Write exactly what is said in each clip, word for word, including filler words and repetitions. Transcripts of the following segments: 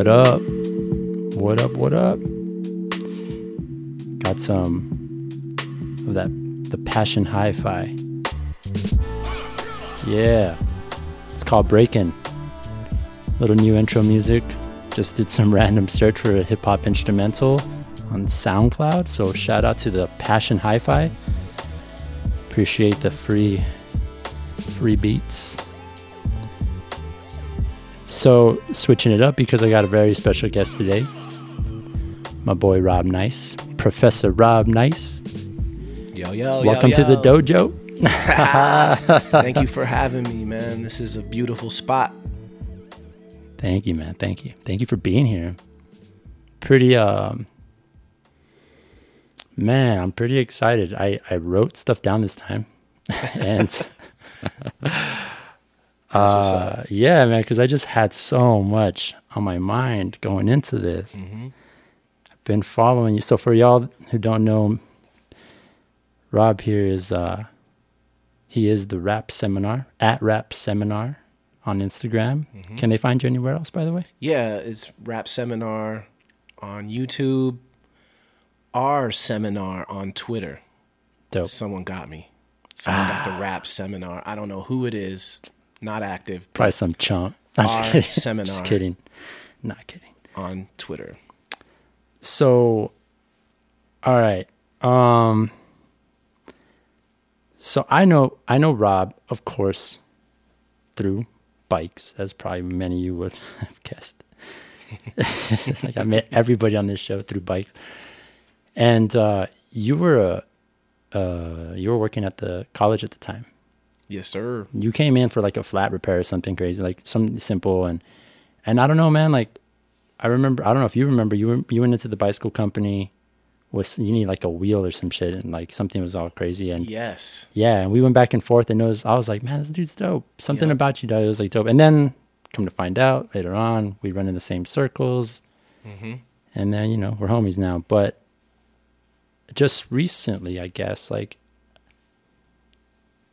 What up? What up? What up? Got some of that, the Passion Hi-Fi. Yeah, it's called Breakin'. Little new intro music. Just did some random search for a hip-hop instrumental on SoundCloud, so shout out to the Passion Hi-Fi. Appreciate the free free beats. So switching it up because I got a very special guest today, my boy Rob Nice, Professor Rob Nice. Yo yo, welcome yo, yo. to the dojo. Thank you for having me, man. This is a beautiful spot. Thank you, man. Thank you. Thank you for being here. Pretty um man, I'm pretty excited. I, I wrote stuff down this time. And uh, yeah, man, because I just had so much on my mind going into this. Mm-hmm. I've been following you. So for y'all who don't know, Rob here is, uh, he is the Rap Seminar, at Rap Seminar on Instagram. Mm-hmm. Can they find you anywhere else, by the way? Yeah, it's Rap Seminar on YouTube. Our seminar on Twitter. Dope. Someone got me. Someone ah. got the Rap Seminar. I don't know who it is. Not active. Probably some chump. I'm our just kidding. Seminar. Just kidding. Not kidding. On Twitter. So, all right. Um, so I know, I know Rob, of course, through bikes, as probably many of you would have guessed. Like I met everybody on this show through bikes. And uh, you were uh, uh, you were working at the college at the time. Yes, sir. You came in for like a flat repair or something crazy, like something simple. And and I don't know, man. Like I remember, I don't know if you remember. You were, you went into the bicycle company with you need like a wheel or some shit, and like something was all crazy. And yes, yeah. And we went back and forth, and it was, I was like, man, this dude's dope. Something yep. about you, that was like dope. And then come to find out later on, we run in the same circles, mm-hmm. and then you know we're homies now, but. Just recently, I guess, like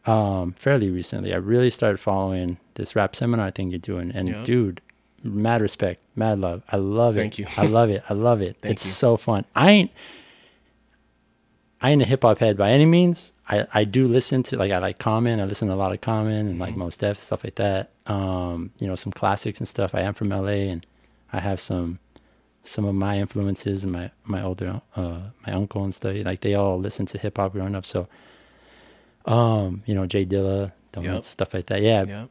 um, fairly recently, I really started following this Rap Seminar thing you're doing. And yep. dude, mad respect, mad love. I love Thank it. Thank you. I love it. I love it. Thank it's you. So fun. I ain't I ain't a hip hop head by any means. I, I do listen to like I like Common. I listen to a lot of Common and mm-hmm. like Mos Def, stuff like that. Um, you know, some classics and stuff. I am from L A and I have some some of my influences and my, my older, uh, my uncle and stuff, like they all listened to hip hop growing up. So, um, you know, Jay Dilla, yep. stuff like that. Yeah. Yep.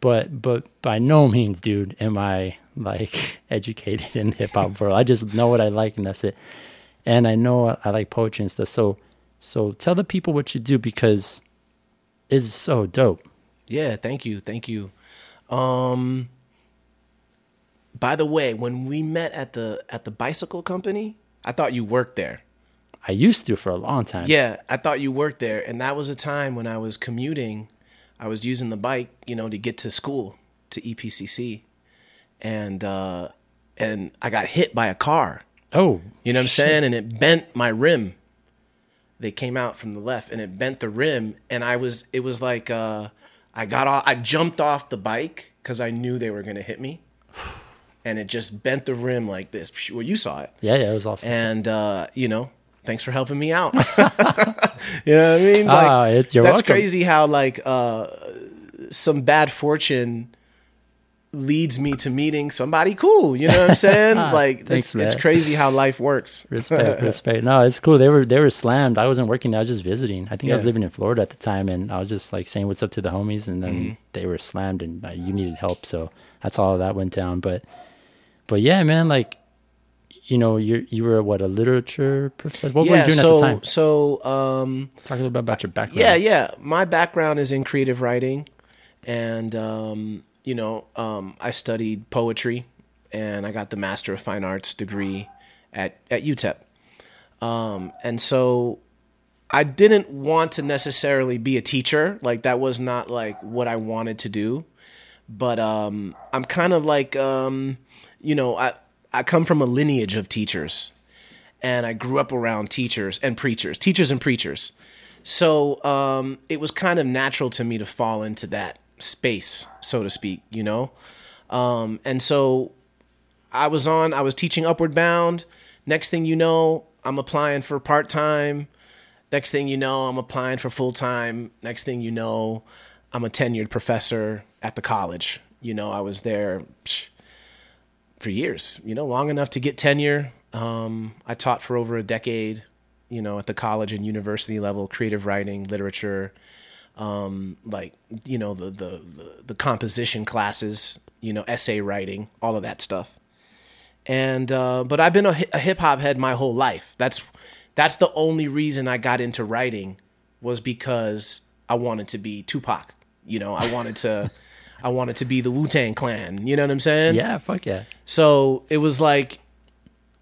But, but by no means, dude, am I like educated in the hip hop world. I just know what I like and that's it. And I know I, I like poetry and stuff. So, so tell the people what you do because it's so dope. Yeah. Thank you. Thank you. Um, By the way, when we met at the at the bicycle company, I thought you worked there. I used to for a long time. Yeah, I thought you worked there. And that was a time when I was commuting. I was using the bike, you know, to get to school, to E P C C. And uh, and I got hit by a car. Oh. You know what I'm saying? And it bent my rim. They came out from the left and it bent the rim. And I was, it was like, uh, I got off, I jumped off the bike because I knew they were going to hit me. And it just bent the rim like this. Well, you saw it. Yeah, yeah, it was awful. And, uh, you know, thanks for helping me out. You know what I mean? Like, uh, it's, you're that's welcome. Crazy how, like, uh, some bad fortune leads me to meeting somebody cool. You know what I'm saying? Like, thanks, it's, it's crazy how life works. Respect, respect. No, it's cool. They were they were slammed. I wasn't working there. I was just visiting. I think yeah. I was living in Florida at the time, and I was just, like, saying what's up to the homies, and then mm-hmm. they were slammed, and uh, you needed help. So that's all that went down. But... But yeah, man, like, you know, you you were, what, a literature professor? What yeah, were you doing so, at the time? So, um, talk a little bit about your background. Yeah, yeah. My background is in creative writing. And, um, you know, um, I studied poetry. And I got the Master of Fine Arts degree at, at U T E P. Um, and so I didn't want to necessarily be a teacher. Like, that was not, like, what I wanted to do. But um, I'm kind of like... Um, You know, I, I come from a lineage of teachers, and I grew up around teachers and preachers, teachers and preachers. So um, it was kind of natural to me to fall into that space, so to speak, you know. Um, and so I was on, I was teaching Upward Bound. Next thing you know, I'm applying for part-time. Next thing you know, I'm applying for full-time. Next thing you know, I'm a tenured professor at the college. You know, I was there for years, you know, long enough to get tenure. Um, I taught for over a decade, you know, at the college and university level, creative writing, literature, um, like, you know, the, the, the, the composition classes, you know, essay writing, all of that stuff. And, uh, but I've been a, a hip hop head my whole life. That's, that's the only reason I got into writing, was because I wanted to be Tupac. You know, I wanted to, I wanted to be the Wu-Tang Clan. You know what I'm saying? Yeah. Fuck yeah. So it was like,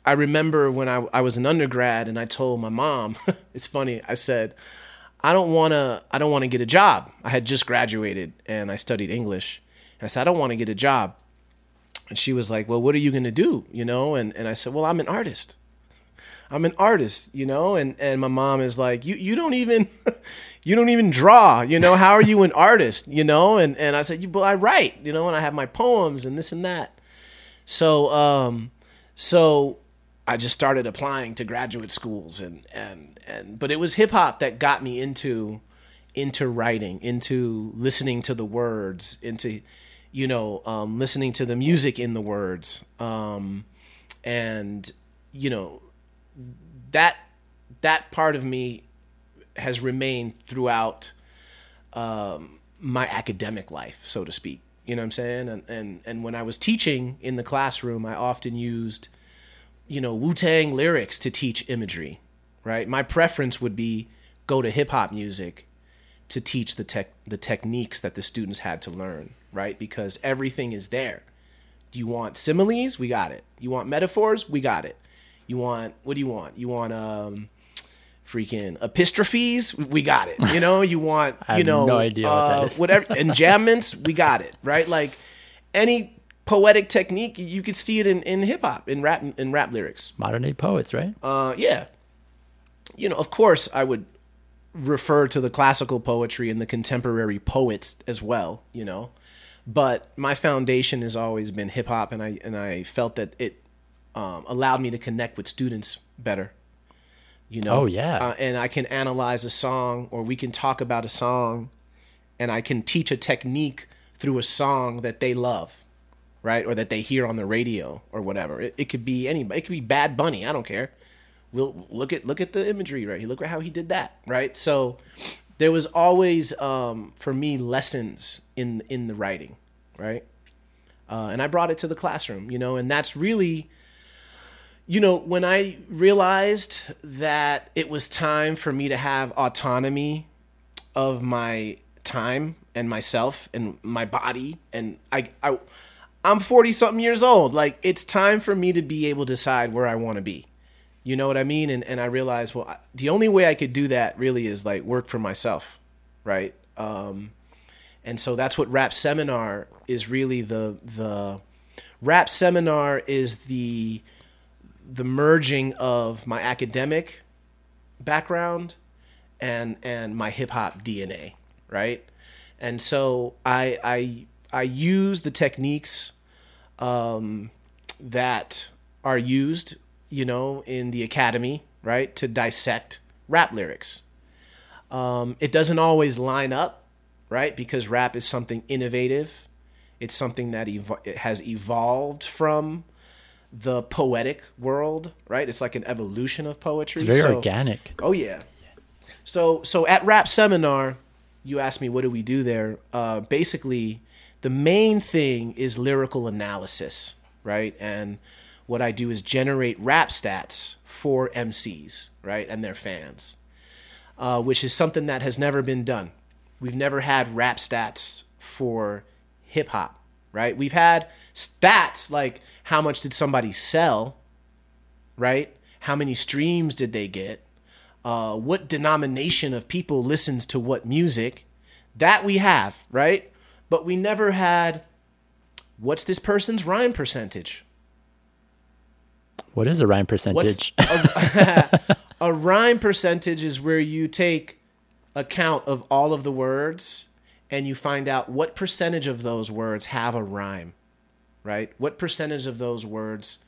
I remember when I, I was an undergrad and I told my mom, it's funny. I said, I don't want to, I don't want to get a job. I had just graduated and I studied English, and I said, I don't want to get a job. And she was like, well, what are you going to do? You know? And, and I said, well, I'm an artist. I'm an artist, you know? And, and my mom is like, you, you don't even, you don't even draw, you know, how are you an artist, you know? And, and I said, well, I write, you know, and I have my poems and this and that. So, um, so I just started applying to graduate schools and, and, and, but it was hip hop that got me into, into writing, into listening to the words, into, you know, um, listening to the music in the words. Um, and, you know, that, that part of me has remained throughout, um, my academic life, so to speak, you know what I'm saying? And, and, and when I was teaching in the classroom, I often used, you know, Wu-Tang lyrics to teach imagery, right? My preference would be go to hip hop music to teach the tech, the techniques that the students had to learn, right? Because everything is there. Do you want similes? We got it. You want metaphors? We got it. You want, what do you want? You want um, freaking epistrophes? We got it. You know, you want, I you know, have no idea uh, what that is. Whatever, enjambments? We got it, right? Like any poetic technique, you could see it in, in hip hop, in rap, in rap lyrics. Modern day poets, right? Uh, yeah. You know, of course, I would refer to the classical poetry and the contemporary poets as well, you know, but my foundation has always been hip hop, and I, and I felt that it, Um, allowed me to connect with students better, you know? Oh, yeah. Uh, and I can analyze a song, or we can talk about a song, and I can teach a technique through a song that they love, right? Or that they hear on the radio or whatever. It, it could be anybody. It could be Bad Bunny. I don't care. We'll look at, look at the imagery right here. Look at how he did that, right? So there was always, um, for me, lessons in, in the writing, right? Uh, and I brought it to the classroom, you know, and that's really... You know, when I realized that it was time for me to have autonomy of my time and myself and my body, and I, I, I'm forty-something years old. Like, it's time for me to be able to decide where I want to be. You know what I mean? And and I realized, well, I, the only way I could do that really is, like, work for myself, right? Um, and so that's what Rap Seminar is really the... the Rap Seminar is the... the merging of my academic background and and my hip hop D N A, right? And so I I I use the techniques um, that are used, you know, in the academy, right, to dissect rap lyrics. Um, it doesn't always line up, right, because rap is something innovative. It's something that evo- it has evolved from the poetic world, right? It's like an evolution of poetry. It's very so, organic. Oh yeah. So so at Rap Seminar, you asked me what do we do there? Uh, basically, the main thing is lyrical analysis, right? And what I do is generate rap stats for M Cs, right, and their fans, uh, which is something that has never been done. We've never had rap stats for hip hop, right? We've had stats like how much did somebody sell, right? How many streams did they get? Uh, what denomination of people listens to what music? That we have, right? But we never had, what's this person's rhyme percentage? What is a rhyme percentage? A, a rhyme percentage is where you take account of all of the words and you find out what percentage of those words have a rhyme. right? What percentage of those words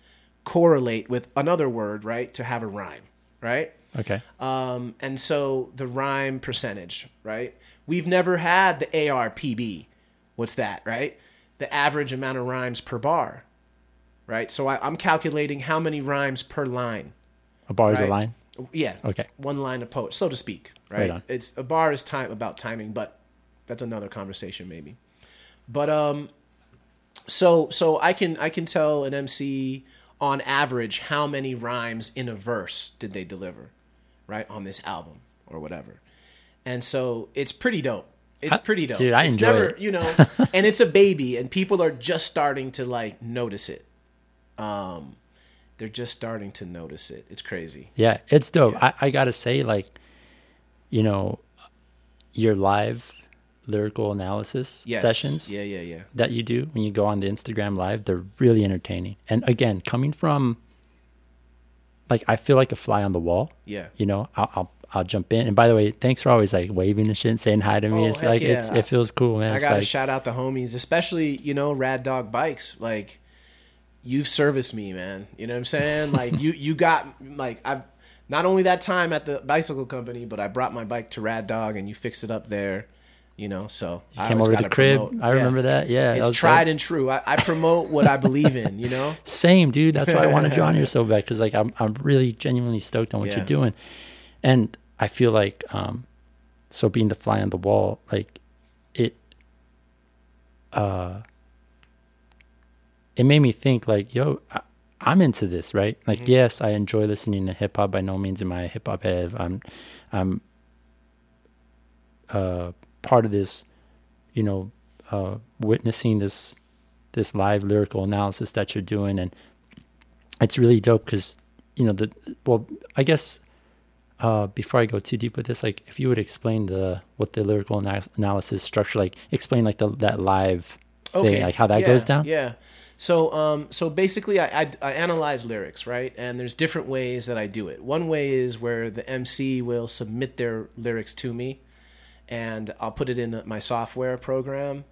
correlate with another word, right, to have a rhyme, right? Okay. Um, and so the rhyme percentage, right? We've never had the A R P B. What's that, right? The average amount of rhymes per bar, right? So I, I'm calculating how many rhymes per line. A bar, right? Is a line? Yeah. Okay. One line of poetry, so to speak, right? Right, it's a bar is time about timing, but that's another conversation maybe. But um, so so I can I can tell an M C on average how many rhymes in a verse did they deliver, right, on this album or whatever. And so it's pretty dope. It's pretty dope. Dude, I it's enjoy never, it. You know, and it's a baby, and people are just starting to like notice it. Um, they're just starting to notice it. It's crazy. Yeah, it's dope. Yeah. I, I gotta say, like, you know, your live lyrical analysis yes. sessions, yeah, yeah, yeah, that you do when you go on the Instagram live, they're really entertaining. And again, coming from, like, I feel like a fly on the wall. Yeah, you know, I'll. I'll I'll jump in. And by the way, thanks for always like waving and shit and saying hi to me. Oh, it's like, yeah. it's, it feels cool, man. I got to like, shout out the homies, especially, you know, Rad Dog Bikes. Like, you've serviced me, man. You know what I'm saying? Like you, you got like, I've not only that time at the bicycle company, but I brought my bike to Rad Dog and you fixed it up there, you know? So you I came over to the crib. Promote. I remember yeah. that. Yeah. It's that tried like... and true. I, I promote what I believe in, you know? Same, dude. That's why I wanted you on here so bad. Cause like, I'm, I'm really genuinely stoked on what yeah. you're doing. And I feel like, um, so being the fly on the wall, like it, uh, it made me think like, yo, I, I'm into this, right? Like, mm-hmm. yes, I enjoy listening to hip hop. By no means am I a hip hop head. I'm, I'm, uh, part of this, you know, uh, witnessing this, this live lyrical analysis that you're doing. And it's really dope. Cause you know, the, well, I guess, Uh, before I go too deep with this, like if you would explain the what the lyrical ana- analysis structure, like explain like the, that live thing, okay. like how that yeah, goes down. Yeah. So um, so basically, I, I I analyze lyrics, right? And there's different ways that I do it. One way is where the M C will submit their lyrics to me, and I'll put it in my software program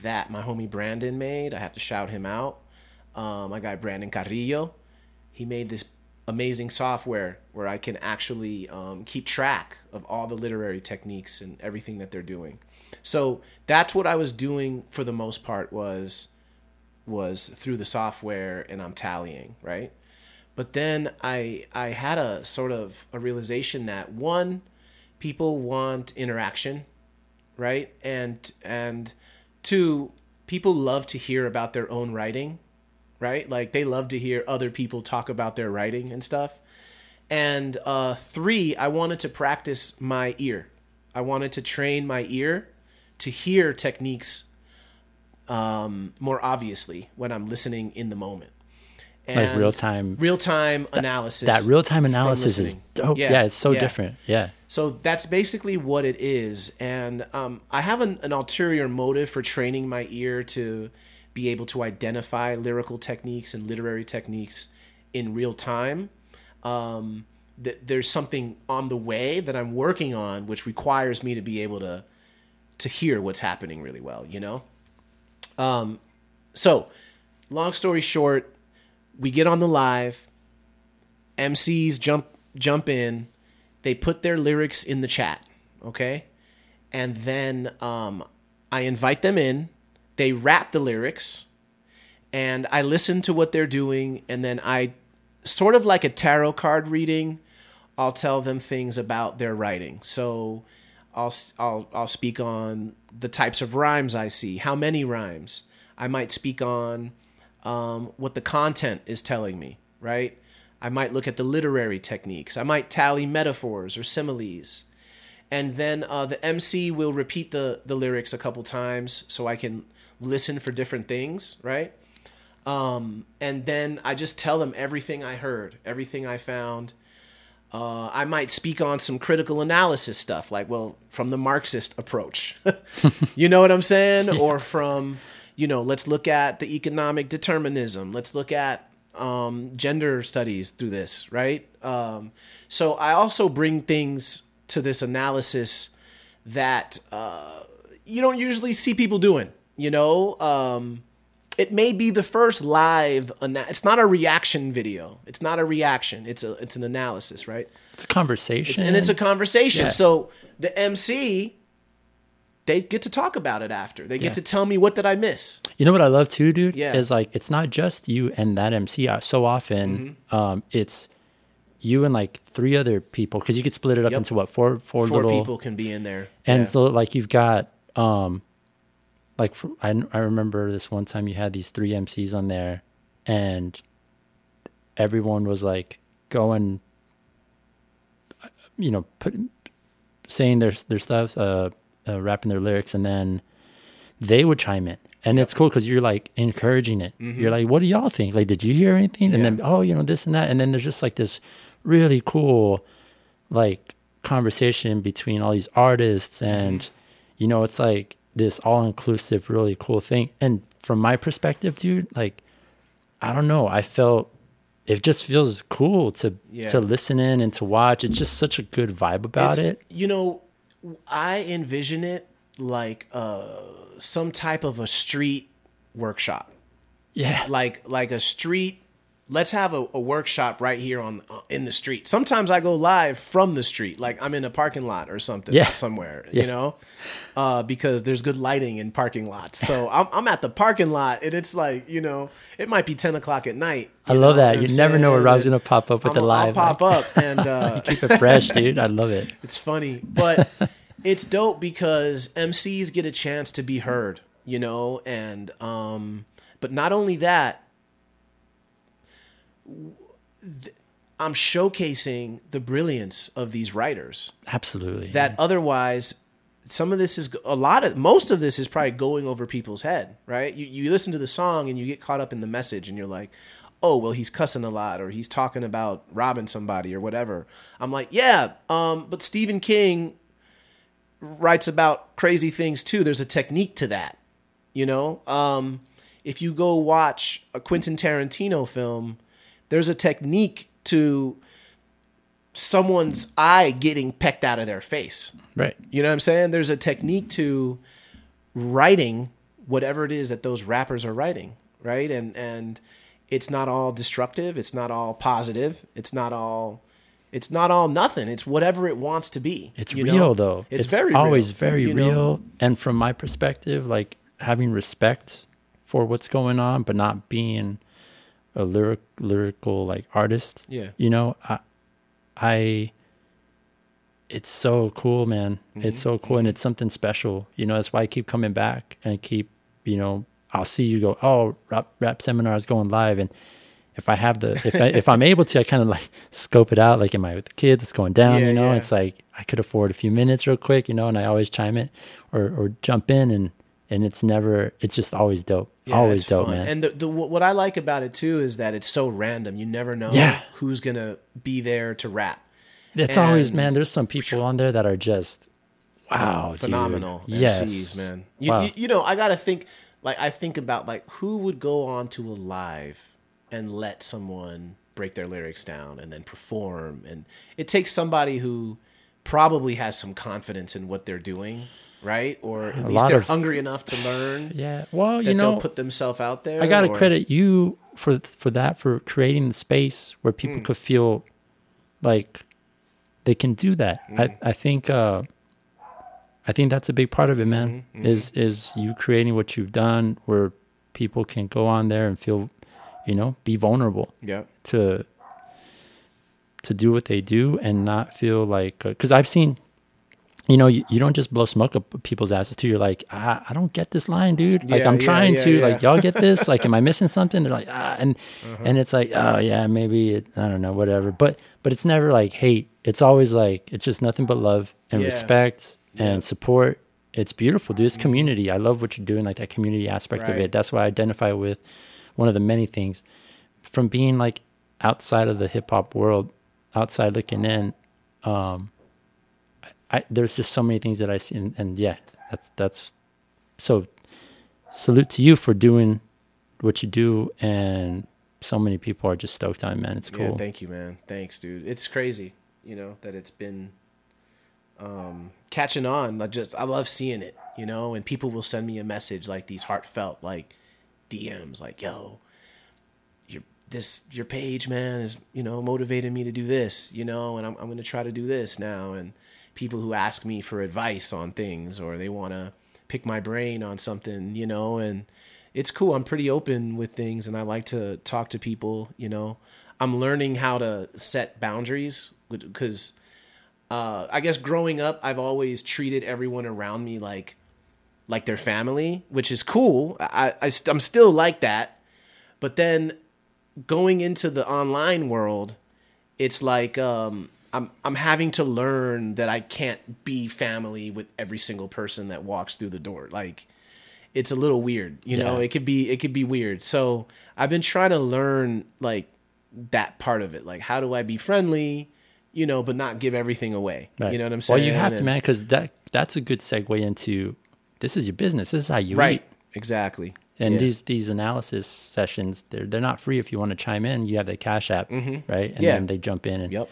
that my homie Brandon made. I have to shout him out. Um, my guy Brandon Carrillo, he made this amazing software where I can actually um, keep track of all the literary techniques and everything that they're doing. So that's what I was doing for the most part was was through the software, and I'm tallying, right? But then I I had a sort of a realization that one, people want interaction, right? And and two, people love to hear about their own writing. Right? Like they love to hear other people talk about their writing and stuff. And uh, three, I wanted to practice my ear. I wanted to train my ear to hear techniques um, more obviously when I'm listening in the moment. And like real time. Real time analysis. That, that real time analysis is dope. Yeah, yeah it's so yeah. different. Yeah. So that's basically what it is. And um, I have an, an ulterior motive for training my ear to be able to identify lyrical techniques and literary techniques in real time. Um, th- there's something on the way that I'm working on, which requires me to be able to to hear what's happening really well, you know? Um, so, long story short, we get on the live, M Cs jump jump in, they put their lyrics in the chat, okay? And then um, I invite them in, they rap the lyrics, and I listen to what they're doing, and then I, sort of like a tarot card reading, I'll tell them things about their writing. So I'll, I'll, I'll speak on the types of rhymes I see, how many rhymes. I might speak on um, what the content is telling me, right? I might look at the literary techniques. I might tally metaphors or similes. And then uh, the M C will repeat the, the lyrics a couple times so I can listen for different things, right? Um, and then I just tell them everything I heard, everything I found. Uh, I might speak on some critical analysis stuff, like, well, from the Marxist approach. You know what I'm saying? Yeah. Or from, you know, let's look at the economic determinism. Let's look at um, gender studies through this, right? Um, so I also bring things to this analysis that uh, you don't usually see people doing, you know? Um, It may be the first live. Ana- it's not a reaction video. It's not a reaction. It's a. It's an analysis, right? It's a conversation, it's, and it's a conversation. Yeah. So the M C, they get to talk about it after. They get yeah. to tell me, what did I miss? You know what I love too, dude? Yeah. Is like it's not just you and that M C. So often, mm-hmm. um, it's you and like three other people, because you could split it up yep. into what four four, four little, people can be in there, and yeah. so like you've got. Um, Like, for, I, I remember this one time you had these three M Cs on there, and everyone was, like, going, you know, put, saying their their stuff, uh, uh, rapping their lyrics, and then they would chime in. And yep. it's cool because you're, like, encouraging it. Mm-hmm. You're like, what do y'all think? Like, did you hear anything? And yeah. then, oh, you know, this and that. And then there's just, like, this really cool, like, conversation between all these artists. And, you know, it's like this all-inclusive, really cool thing. And from my perspective, dude, like, I don't know, I felt it just feels cool to yeah. to listen in and to watch. It's just such a good vibe about it's, it. You know, I envision it like uh, some type of a street workshop. Yeah, like like a street. Let's have a, a workshop right here on uh, in the street. Sometimes I go live from the street, like I'm in a parking lot or something, yeah. somewhere, yeah. you know, uh, because there's good lighting in parking lots. So I'm, I'm at the parking lot, and it's like, you know, it might be ten o'clock at night. I love know, that. You never saying? know where Rob's gonna pop up with I'm, the live. I'll pop up and uh, keep it fresh, dude. I love it. It's funny, but it's dope because M Cs get a chance to be heard, you know, and um, but not only that. I'm showcasing the brilliance of these writers. Absolutely. That yeah. otherwise, some of this is a lot of, most of this is probably going over people's head, right? You you listen to the song and you get caught up in the message and you're like, oh, well, he's cussing a lot, or he's talking about robbing somebody or whatever. I'm like, yeah, um, but Stephen King writes about crazy things too. There's a technique to that, you know? Um, if you go watch a Quentin Tarantino film, there's a technique to someone's eye getting pecked out of their face. Right. You know what I'm saying? There's a technique to writing whatever it is that those rappers are writing, right? And and it's not all destructive, it's not all positive, it's not all it's not all nothing. It's whatever it wants to be. It's real know? though. It's, it's very always real, very you real. Know? And from my perspective, like having respect for what's going on, but not being a lyric, lyrical like artist, yeah. You know, I, I, it's so cool, man. Mm-hmm. It's so cool, mm-hmm. and it's something special. You know, that's why I keep coming back and keep, you know, I'll see you go, oh, rap, rap seminar is going live, and if I have the, if I, if I'm able to, I kind of like scope it out. Like, am I with the kids? It's going down, yeah, you know. Yeah. It's like I could afford a few minutes real quick, you know, and I always chime it or or jump in and. And it's never, it's just always dope. Yeah, always dope, fun. man. And the, the, what I like about it too is that it's so random. You never know yeah. who's going to be there to rap. It's and always, man, there's some people on there that are just, wow. Phenomenal dude. M Cs, yes. man. You, wow. you, you know, I got to think, like, I think about, like, who would go on to a live and let someone break their lyrics down and then perform? And it takes somebody who probably has some confidence in what they're doing. Right? Or at a least they're of, hungry enough to learn. Yeah. Well, you know, they'll put themselves out there. I got to credit you for for that, for creating the space where people mm. could feel like they can do that. Mm. I, I think uh, I think that's a big part of it, man, mm-hmm. is is you creating what you've done where people can go on there and feel, you know, be vulnerable yeah. to to do what they do and not feel like, because I've seen... You know, you, you don't just blow smoke up people's asses too. You're like, ah, I don't get this line, dude. Like, yeah, I'm trying yeah, yeah, to. Yeah. Like, y'all get this? Like, am I missing something? They're like, ah. And uh-huh. and it's like, oh, yeah, maybe, it, I don't know, whatever. But but it's never like hate. It's always like, it's just nothing but love and yeah. respect yeah. and support. It's beautiful, dude. It's community. I love what you're doing, like that community aspect right. of it. That's why I identify with one of the many things. From being, like, outside of the hip-hop world, outside looking in, um, I, there's just so many things that I see, and, and yeah, that's that's so. Salute to you for doing what you do, and so many people are just stoked on it, man. It's cool. Yeah, thank you, man. Thanks, dude. It's crazy, you know, that it's been um, catching on. I just I love seeing it, you know, and people will send me a message like these heartfelt, like, D Ms like, yo, your this your page, man, is, you know, motivated me to do this, you know, and I'm I'm going to try to do this now. And people who ask me for advice on things, or they want to pick my brain on something, you know, and it's cool. I'm pretty open with things, and I like to talk to people, you know. I'm learning how to set boundaries because uh, I guess growing up, I've always treated everyone around me like like their family, which is cool. I, I st- I'm still like that. But then going into the online world, it's like um, I'm I'm having to learn that I can't be family with every single person that walks through the door. Like, it's a little weird, you yeah. know, it could be it could be weird. So I've been trying to learn like that part of it. Like, how do I be friendly, you know, but not give everything away? Right. You know what I'm saying? Well, you have and, to, man, because that that's a good segue into, this is your business. This is how you right. eat. Exactly. And yeah. these these analysis sessions, they're they're not free. If you want to chime in, you have the Cash App, mm-hmm. right? And yeah. then they jump in and yep.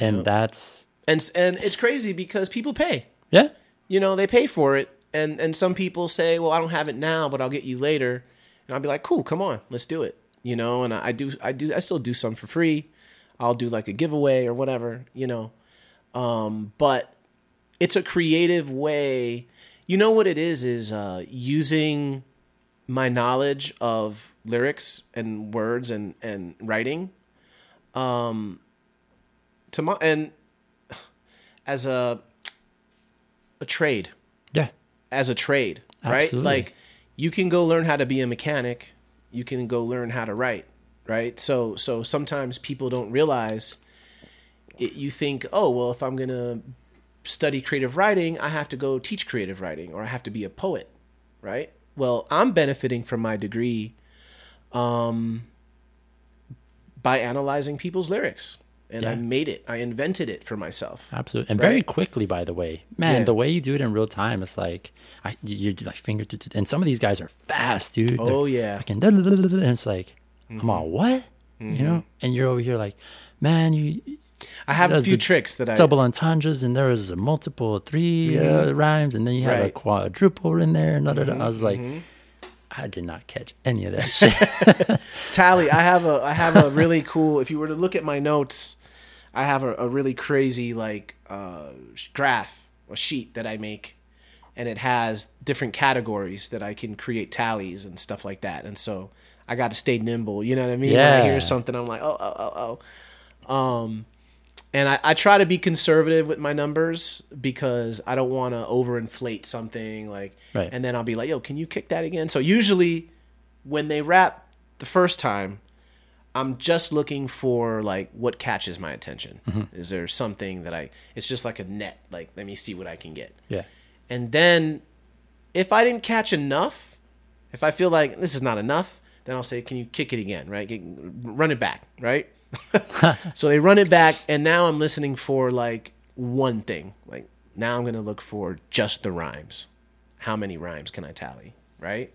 and yep. that's and and it's crazy because people pay. Yeah. You know, they pay for it. And and some people say, well, I don't have it now, but I'll get you later. And I'll be like, cool, come on, let's do it. You know, and I, I do, I do, I still do some for free. I'll do like a giveaway or whatever, you know. Um, but it's a creative way. You know what it is, is uh, using my knowledge of lyrics and words and, and writing. Um, to my, and as a a trade. Yeah. As a trade, right? Absolutely. Like, you can go learn how to be a mechanic. You can go learn how to write, right? So so sometimes people don't realize it. You think, oh, well, if I'm going to study creative writing, I have to go teach creative writing, or I have to be a poet, right? Well, I'm benefiting from my degree um, by analyzing people's lyrics. And yeah. I made it. I invented it for myself. Absolutely. And right? very quickly, by the way. Man, yeah. the way you do it in real time, it's like, I, you're like finger to, to, and some of these guys are fast, dude. Oh, They're yeah. fucking, and it's like, mm-hmm. I'm all, what? Mm-hmm. You know? And you're over here like, man, you... I have a few tricks that I... double entendres, and there was a multiple three mm-hmm. uh, rhymes, and then you had right. a quadruple in there, and da, da, da. I was like... Mm-hmm. I did not catch any of that shit. Tally, I have a I have a really cool, if you were to look at my notes, I have a, a really crazy like uh, graph, a sheet that I make, and it has different categories that I can create tallies and stuff like that. And so I got to stay nimble, you know what I mean? Yeah. When I hear something, I'm like, oh, oh, oh, oh. Um, and I, I try to be conservative with my numbers because I don't want to overinflate something, like, right. and then I'll be like, yo, can you kick that again? So usually when they rap the first time, I'm just looking for like what catches my attention. Mm-hmm. Is there something that I, it's just like a net, like, let me see what I can get. Yeah. And then if I didn't catch enough, if I feel like this is not enough, then I'll say, can you kick it again? Right. Get, run it back. Right. So they run it back, and now I'm listening for like one thing. Like, now I'm going to look for just the rhymes. How many rhymes can I tally, right?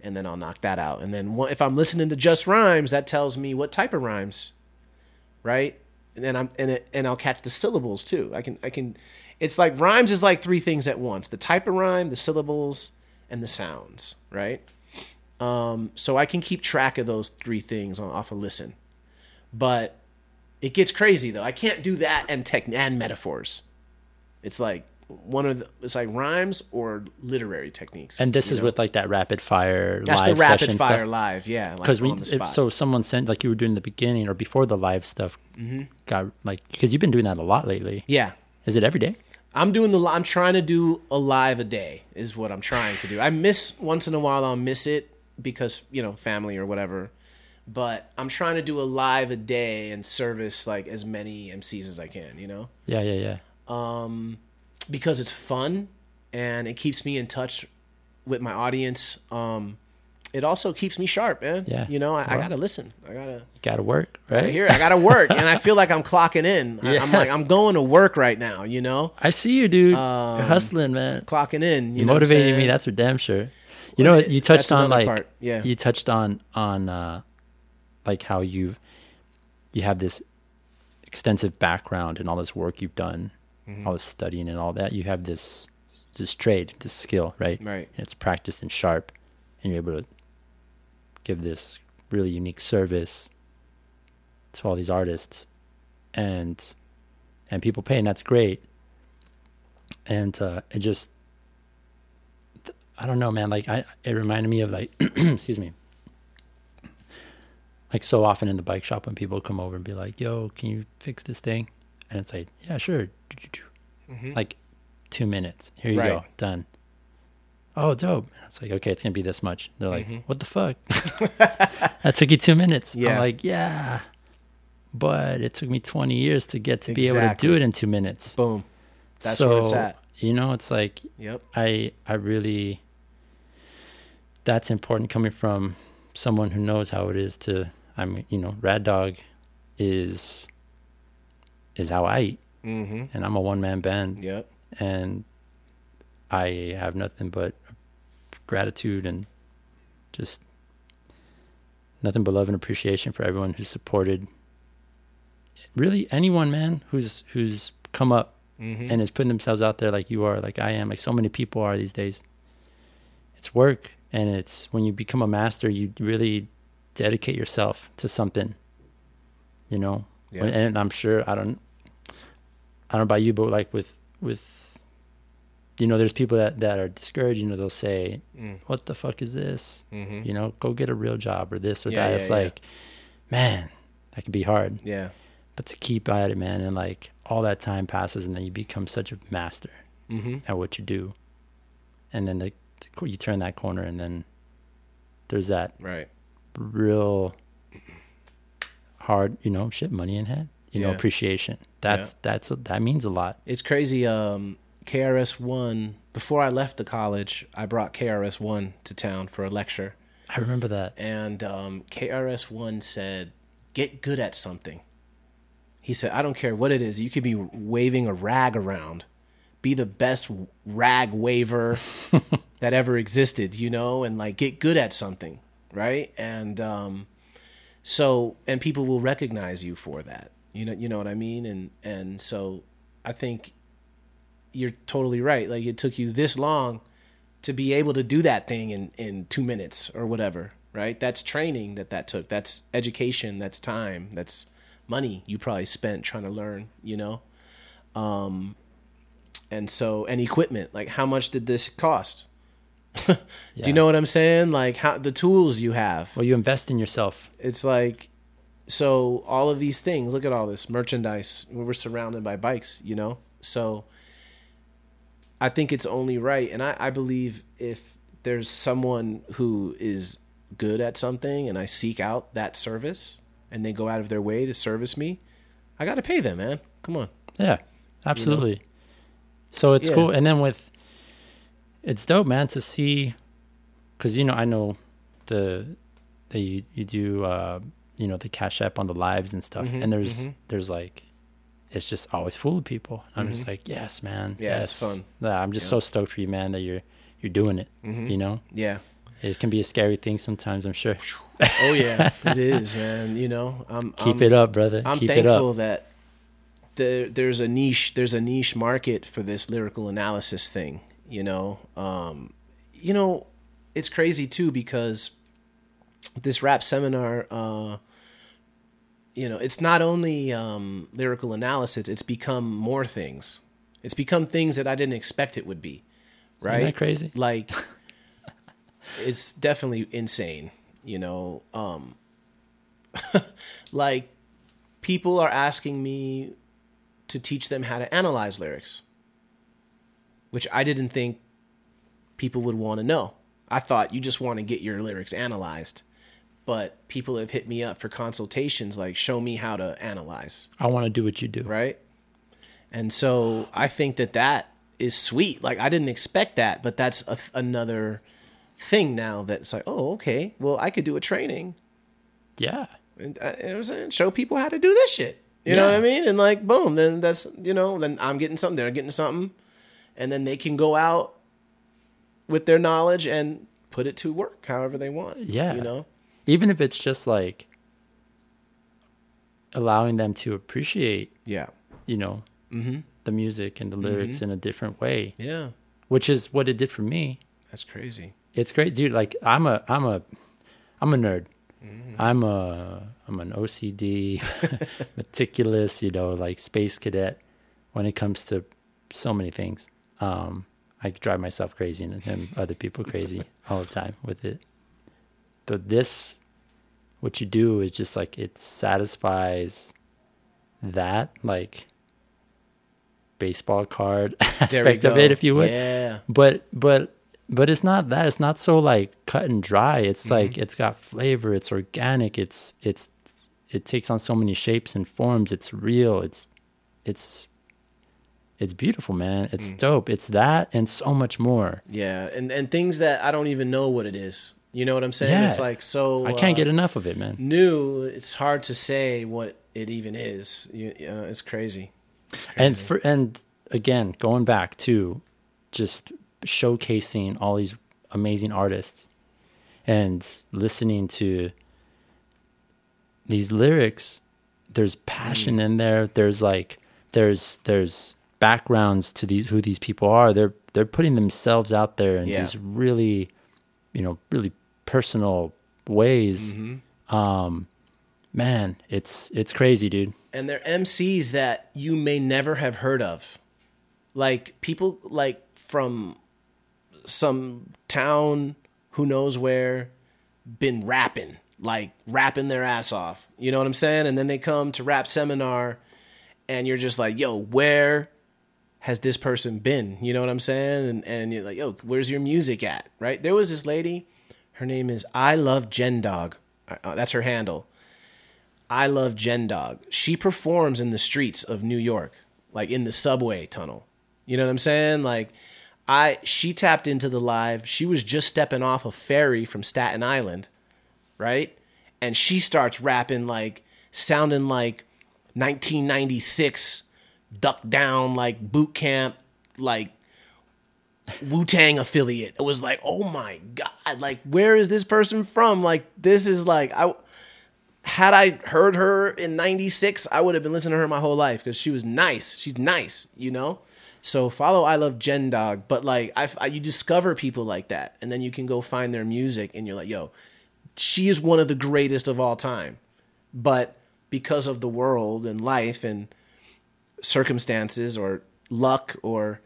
And then I'll knock that out. And then if I'm listening to just rhymes, that tells me what type of rhymes, right? And then I'm and it, and I'll catch the syllables too. I can I can. It's like rhymes is like three things at once: the type of rhyme, the syllables, and the sounds, right? Um, so I can keep track of those three things on, off a listen. But it gets crazy though. I can't do that and tech and metaphors. It's like one of the, it's like rhymes or literary techniques. And this is know? With like that rapid fire. That's live the rapid session fire stuff. Live, yeah. Because like we if, so someone sent like you were doing in the beginning or before the live stuff mm-hmm. got like because you've been doing that a lot lately. Yeah. Is it every day? I'm doing the. I'm trying to do a live a day is what I'm trying to do. I miss once in a while. I'll miss it because you know family or whatever. But I'm trying to do a live a day and service like as many M Cs as I can, you know? Yeah, yeah, yeah. Um, because it's fun and it keeps me in touch with my audience. Um, it also keeps me sharp, man. Yeah. You know, I, I got to listen. I got to. Got to work, right? Here, I got to work. And I feel like I'm clocking in. Yes. I, I'm like, I'm going to work right now, you know? I see you, dude. Um, You're hustling, man. Clocking in. You You're know motivating me. That's for damn sure. You know, you touched on like, part. Yeah. you touched on, on, uh, like how you've, you have this extensive background and all this work you've done, mm-hmm. all this studying and all that. You have this, this trade, this skill, right? Right. And it's practiced and sharp, and you're able to give this really unique service to all these artists, and and people pay, and that's great. And uh, it just, I don't know, man. Like I, it reminded me of like, excuse me. Like so often in the bike shop when people come over and be like, "Yo, can you fix this thing?" And it's like, "Yeah, sure." Mm-hmm. Like two minutes. Here you right. go, done. Oh, dope. It's like, okay, it's gonna be this much. They're like, mm-hmm. What the fuck? That took you two minutes. Yeah. I'm like, yeah, but it took me twenty years to get to exactly. be able to do it in two minutes. Boom. That's so, where it's at. You know, it's like, yep. I, I really, that's important coming from someone who knows how it is to, I mean, you know, Rad Dog is, is how I eat. Mm-hmm. And I'm a one man band. Yep. And I have nothing but gratitude and just nothing but love and appreciation for everyone who's supported. Really, anyone, man, who's who's come up mm-hmm. and is putting themselves out there like you are, like I am, like so many people are these days. It's work, and it's when you become a master, you really dedicate yourself to something, you know. Yeah. And I'm sure I don't, I don't know about you, but like with with. You know, there's people that, that are discouraged, you know, they'll say, mm. what the fuck is this? Mm-hmm. You know, go get a real job or this or yeah, that. Yeah, it's yeah. like, man, that could be hard. Yeah. But to keep at it, man, and like all that time passes and then you become such a master mm-hmm. at what you do. And then the, the, you turn that corner and then there's that right. real hard, you know, shit, money in hand, you yeah. know, appreciation. That's, yeah. that's, a, that means a lot. It's crazy. Um, K R S One, before I left the college, I brought K R S One to town for a lecture. I remember that. And um, K R S One said, get good at something. He said, I don't care what it is. You could be waving a rag around. Be the best rag waver that ever existed, you know, and like get good at something, right? And um, so, and people will recognize you for that. You know, you know what I mean? And and so I think... You're totally right. Like it took you this long to be able to do that thing in, in two minutes or whatever, right? That's training that that took. That's education. That's time. That's money you probably spent trying to learn, you know? Um, and so, and equipment, like how much did this cost? yeah. Do you know what I'm saying? Like how the tools you have. Well, you invest in yourself. It's like, so all of these things, look at all this merchandise. We're surrounded by bikes, you know? So I think it's only right, and I, I believe if there's someone who is good at something and I seek out that service and they go out of their way to service me, I got to pay them, man. Come on. Yeah, absolutely. You know? So it's yeah. cool. And then with, it's dope, man, to see, because, you know, I know the, that you, you do, uh, you know, the Cash App on the lives and stuff, mm-hmm, and there's, mm-hmm. there's like, it's just always full of people. I'm mm-hmm. just like, yes, man. Yeah, yes. It's fun. Nah, I'm just yeah. so stoked for you, man, that you're you're doing it, mm-hmm. you know? Yeah. It can be a scary thing sometimes, I'm sure. Oh, yeah. It is, man. You know? I'm, Keep I'm, it up, brother. I'm Keep thankful it up. that there, there's a niche there's a niche market for this lyrical analysis thing, you know? Um, you know, it's crazy, too, because this rap seminar... Uh, You know, it's not only um, lyrical analysis, it's become more things. It's become things that I didn't expect it would be, right? Isn't that crazy? Like, it's definitely insane, you know? Um, like, people are asking me to teach them how to analyze lyrics, which I didn't think people would want to know. I thought you just want to get your lyrics analyzed. But people have hit me up for consultations, like, show me how to analyze. I want to do what you do. Right? And so I think that that is sweet. Like, I didn't expect that, but that's a, another thing now that's like, oh, okay, well, I could do a training. Yeah. And, and show people how to do this shit. You yeah. know what I mean? And, like, boom, then that's, you know, then I'm getting something, they're getting something. And then they can go out with their knowledge and put it to work however they want. Yeah. You know? Even if it's just like allowing them to appreciate, yeah, you know, mm-hmm. the music and the lyrics mm-hmm. in a different way, yeah, which is what it did for me. That's crazy. It's great, dude. Like I'm a, I'm a, I'm a nerd. Mm-hmm. I'm a I'm an O C D, meticulous, you know, like space cadet when it comes to so many things. Um, I drive myself crazy and, and other people crazy all the time with it. But this, what you do is just like it satisfies that like baseball card aspect of it, if you would. Yeah. But but but it's not that. It's not so like cut and dry. It's mm-hmm. like it's got flavor. It's organic. It's it's it takes on so many shapes and forms. It's real. It's it's. It's beautiful, man. It's mm. dope. It's that and so much more. Yeah, and, and things that I don't even know what it is. You know what I'm saying? Yeah. It's like so... I can't uh, get enough of it, man. New, it's hard to say what it even is. You, you know, it's crazy. It's crazy. And, for, and again, going back to just showcasing all these amazing artists and listening to these lyrics, there's passion mm. in there. There's like... There's... there's backgrounds to these who these people are. They're they're putting themselves out there in yeah. these really, you know, really personal ways. Mm-hmm. Um, man, it's it's crazy, dude. And they're M Cs that you may never have heard of, like people like from some town who knows where, been rapping like rapping their ass off. You know what I'm saying? And then they come to Rap Seminar, and you're just like, yo, where has this person been? You know what I'm saying? And, and you're like, yo, where's your music at? Right? There was this lady. Her name is I Love Gen Dog. Uh, that's her handle. I Love Gen Dog. She performs in the streets of New York, like in the subway tunnel. You know what I'm saying? Like, I she tapped into the live. She was just stepping off a ferry from Staten Island, right? And she starts rapping, like, sounding like nineteen ninety-six... Duck Down, like boot camp, like Wu-Tang affiliate. It was like, oh my God, like where is this person from? Like this is like, I had I heard her in ninety-six, I would have been listening to her my whole life because she was nice. She's nice, you know? So follow I Love Gen Dog, but like I, I, you discover people like that and then you can go find their music and you're like, yo, she is one of the greatest of all time. But because of the world and life and circumstances or luck or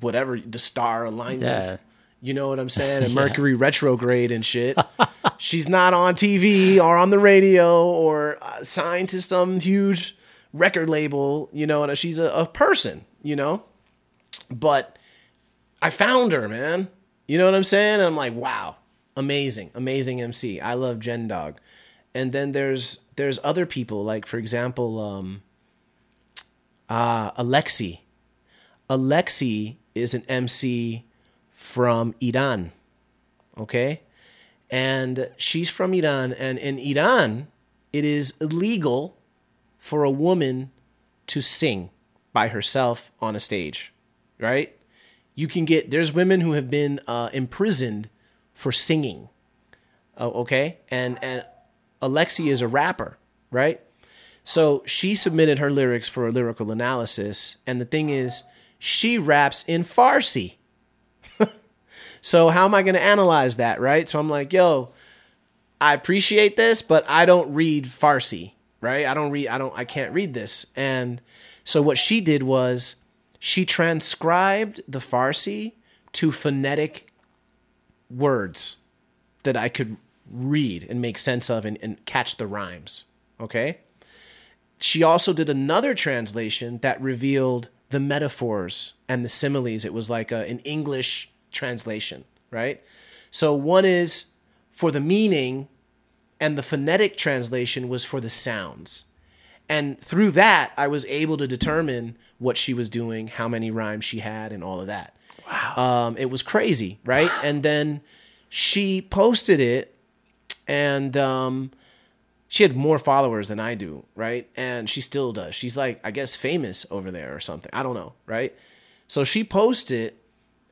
whatever, the star alignment, yeah. you know what I'm saying? And yeah. Mercury retrograde and shit. She's not on T V or on the radio or signed to some huge record label, you know, and she's a, a person, you know, but I found her, man. You know what I'm saying? And I'm like, wow, amazing, amazing M C. I Love Gen Dog. And then there's, there's other people like, for example, um, Ah, uh, Alexi. Alexi is an M C from Iran, okay? And she's from Iran, and in Iran, it is illegal for a woman to sing by herself on a stage, right? You can get, there's women who have been uh, imprisoned for singing, uh, okay? And, and Alexi is a rapper, right? So she submitted her lyrics for a lyrical analysis. And the thing is, she raps in Farsi. So how am I going to analyze that, right? So I'm like, yo, I appreciate this, but I don't read Farsi, right? I don't read, I don't, I can't read this. And so what she did was she transcribed the Farsi to phonetic words that I could read and make sense of and, and catch the rhymes, okay? She also did another translation that revealed the metaphors and the similes. It was like a, an English translation, right? So one is for the meaning, and the phonetic translation was for the sounds. And through that, I was able to determine what she was doing, how many rhymes she had, and all of that. Wow. Um, it was crazy, right? Wow. And then she posted it, and... Um, She had more followers than I do, right? And she still does. She's like, I guess, famous over there or something. I don't know, right? So she posted,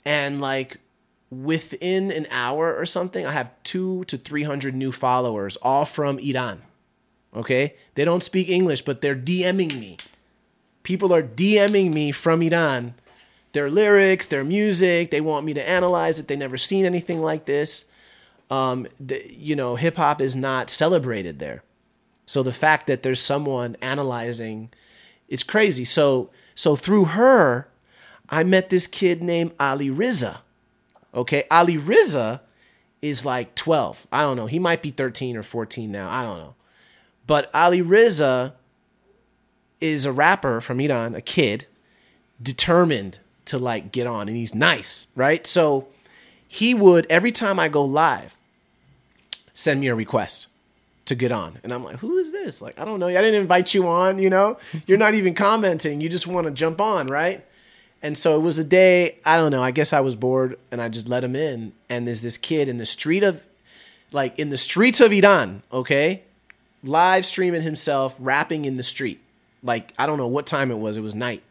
and like within an hour or something, I have two to three hundred new followers, all from Iran. Okay, they don't speak English, but they're DMing me. People are DMing me from Iran, their lyrics, their music. They want me to analyze it. They never seen anything like this. um, the, you know, hip hop is not celebrated there. So the fact that there's someone analyzing, it's crazy. So so through her, I met this kid named Ali Reza. Okay, Ali Reza is like twelve. I don't know. He might be thirteen or fourteen now. I don't know. But Ali Reza is a rapper from Iran, a kid, determined to like get on, and he's nice, right? So he would, every time I go live, send me a request to get on. And I'm like, who is this? Like, I don't know. I didn't invite you on, you know? You're not even commenting. You just want to jump on, right? And so it was a day, I don't know, I guess I was bored and I just let him in. And there's this kid in the street of, like in the streets of Iran, okay? Live streaming himself, rapping in the street. Like, I don't know what time it was. It was night.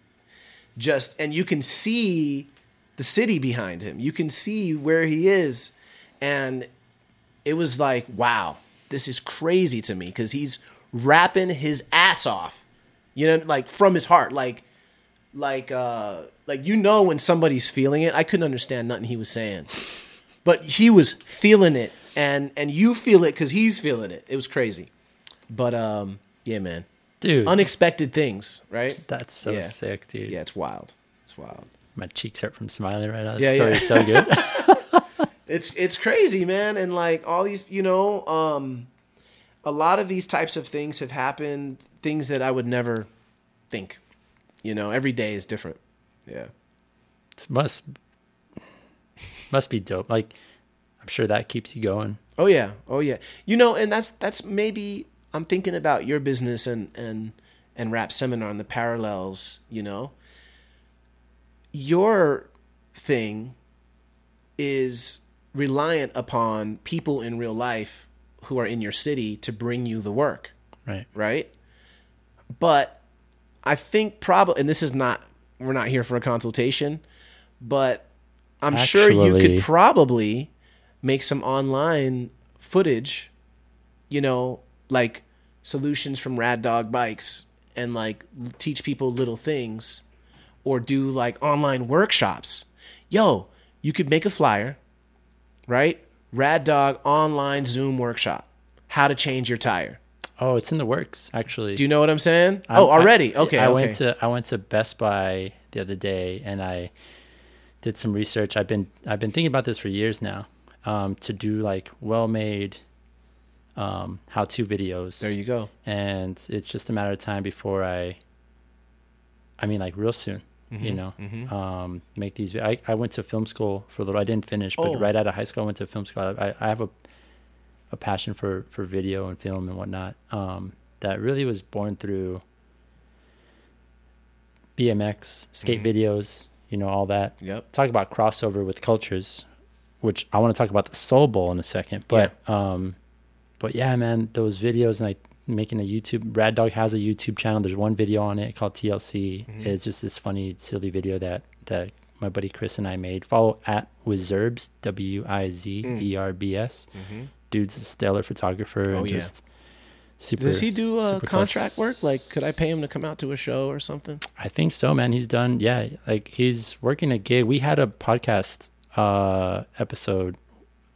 Just, and you can see the city behind him. You can see where he is. And it was like, wow, this is crazy to me because he's rapping his ass off, you know, like from his heart, like, Like, uh, like you know when somebody's feeling it. I couldn't understand nothing he was saying. But he was feeling it, and, and you feel it because he's feeling it. It was crazy. But, um, yeah, man. Dude. Unexpected things, right? That's so yeah. sick, dude. Yeah, it's wild. It's wild. My cheeks hurt from smiling right now. This yeah, story's yeah. so good. it's it's crazy, man. And, like, all these, you know, um, a lot of these types of things have happened, things that I would never think. You know, every day is different. Yeah. It must, must be dope. Like, I'm sure that keeps you going. Oh, yeah. Oh, yeah. You know, and that's that's maybe I'm thinking about your business and, and, and Rap Seminar and the parallels, you know. Your thing is reliant upon people in real life who are in your city to bring you the work. Right. Right? But I think probably, and this is not, we're not here for a consultation, but I'm Actually, sure you could probably make some online footage, you know, like solutions from Rad Dog Bikes and like teach people little things or do like online workshops. Yo, you could make a flyer, right? Rad Dog online Zoom workshop, how to change your tire. Oh, it's in the works, actually. Do you know what I'm saying? I, oh, already? I, okay. I okay. went to I went to Best Buy the other day, and I did some research. I've been I've been thinking about this for years now, um, to do like well-made um, how-to videos. There you go. And it's just a matter of time before I. I mean, like real soon, mm-hmm, you know. Mm-hmm. Um, make these. I I went to film school for a little. I didn't finish, but oh. right out of high school, I went to film school. I I have a. a passion for, for video and film and whatnot, um, that really was born through B M X, skate mm-hmm. videos, you know, all that. Yep. Talk about crossover with cultures, which I want to talk about the Soul Bowl in a second. But yeah, um, but yeah man, those videos and like making a YouTube, Rad Dog has a YouTube channel. There's one video on it called T L C. Mm-hmm. It's just this funny, silly video that, that my buddy Chris and I made. Follow at Wizerbs, W I Z E R B S. Mm-hmm. Dude's a stellar photographer. Oh, and just yeah. super. Does he do uh, contract close. work? Like, could I pay him to come out to a show or something? I think so, man. He's done. Yeah, like he's working a gig. We had a podcast uh, episode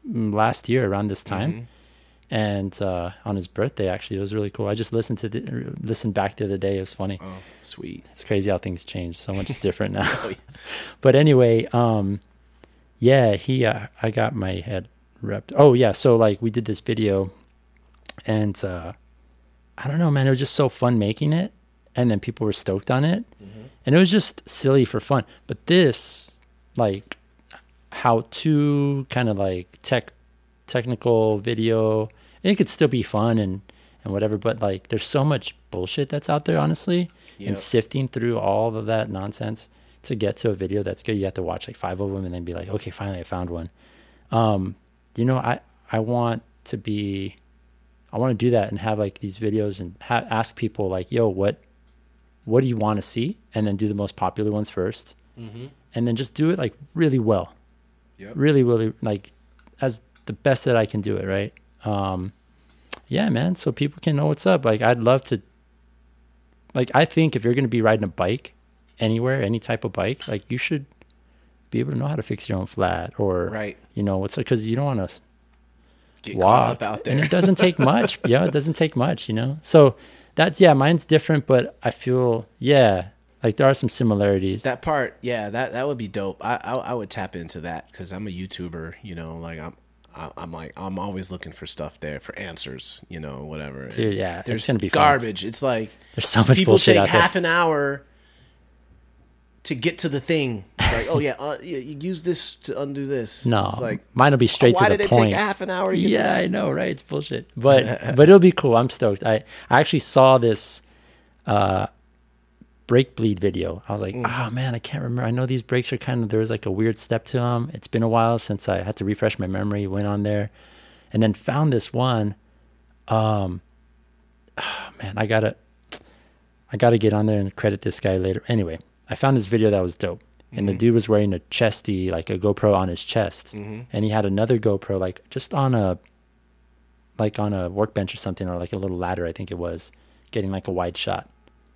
last year around this time, mm-hmm. and uh, on his birthday actually, it was really cool. I just listened to the, listened back the other day. It was funny. Oh, sweet. It's crazy how things change. So much is different now. Oh, yeah. But anyway, um, yeah, he. Uh, I got my head. Repped. Oh yeah, so like we did this video and uh I don't know, man, it was just so fun making it, and then people were stoked on it, mm-hmm. and it was just silly for fun. But this like how to kind of like tech technical video, and it could still be fun and and whatever, but like there's so much bullshit that's out there, honestly. Yep. And sifting through all of that nonsense to get to a video that's good, you have to watch like five of them and then be like, okay, finally I found one. um You know, I, I want to be, I want to do that and have like these videos and ha- ask people like, yo, what, what do you want to see? And then do the most popular ones first, mm-hmm. and then just do it like really well, yep. really, really like as the best that I can do it. Right. Um, yeah, man. So people can know what's up. Like, I'd love to, like, I think if you're going to be riding a bike anywhere, any type of bike, like you should be able to know how to fix your own flat or, right. you know, what's, because you don't want to get caught up out there. And it doesn't take much. Yeah, it doesn't take much, you know? So that's, yeah, mine's different, but I feel, yeah, like there are some similarities. That part, yeah, that, that would be dope. I, I I would tap into that because I'm a YouTuber, you know, like I'm I'm like I'm always looking for stuff there for answers, you know, whatever. Dude, yeah, there's it's gonna be garbage. Fun. It's like there's so much people bullshit take out half there. An hour to get to the thing. It's like, oh yeah, uh, you use this to undo this. No, it's like mine'll be straight oh, to the point. Why did it take half an hour? To get yeah, to I know, right? It's bullshit, but but it'll be cool. I'm stoked. I I actually saw this. uh brake bleed video. I was like, mm. oh man, I can't remember. I know these brakes are kind of, there was like a weird step to them. It's been a while since I had to refresh my memory, went on there and then found this one. Um, oh man, I gotta, I gotta get on there and credit this guy later. Anyway, I found this video that was dope. And mm-hmm. the dude was wearing a chesty, like a GoPro on his chest. Mm-hmm. And he had another GoPro, like just on a, like on a workbench or something, or like a little ladder, I think it was, getting like a wide shot.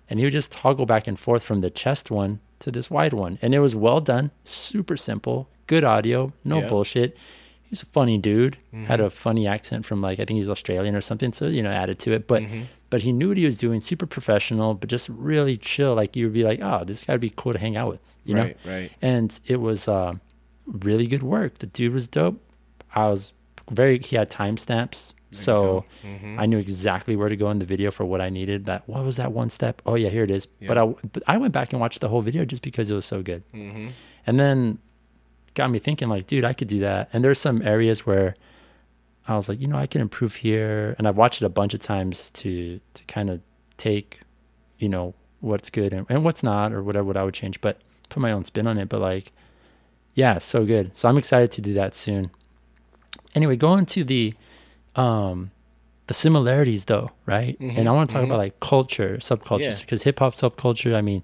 And he would just toggle back and forth from the chest one to this wide one. And it was well done, super simple, good audio, no yeah. bullshit. He's a funny dude, mm-hmm. had a funny accent from like, I think he was Australian or something. So, you know, added to it. But mm-hmm. but he knew what he was doing, super professional, but just really chill. Like you would be like, oh, this guy would be cool to hang out with, you right, know? Right. And it was uh, really good work. The dude was dope. I was very, he had timestamps. So mm-hmm. I knew exactly where to go in the video for what I needed. That what was that one step? Oh yeah, here it is. Yeah. But, I, but I went back and watched the whole video just because it was so good. Mm-hmm. And then got me thinking like, dude, I could do that. And there's some areas where I was like, you know, I can improve here. And I've watched it a bunch of times to to kind of take, you know, what's good and, and what's not or whatever what I would change, but put my own spin on it. But like, yeah, so good. So I'm excited to do that soon. Anyway, going to the Um, the similarities though, right? Mm-hmm, and I want to talk mm-hmm. about like culture, subcultures, yeah. because hip hop subculture, I mean,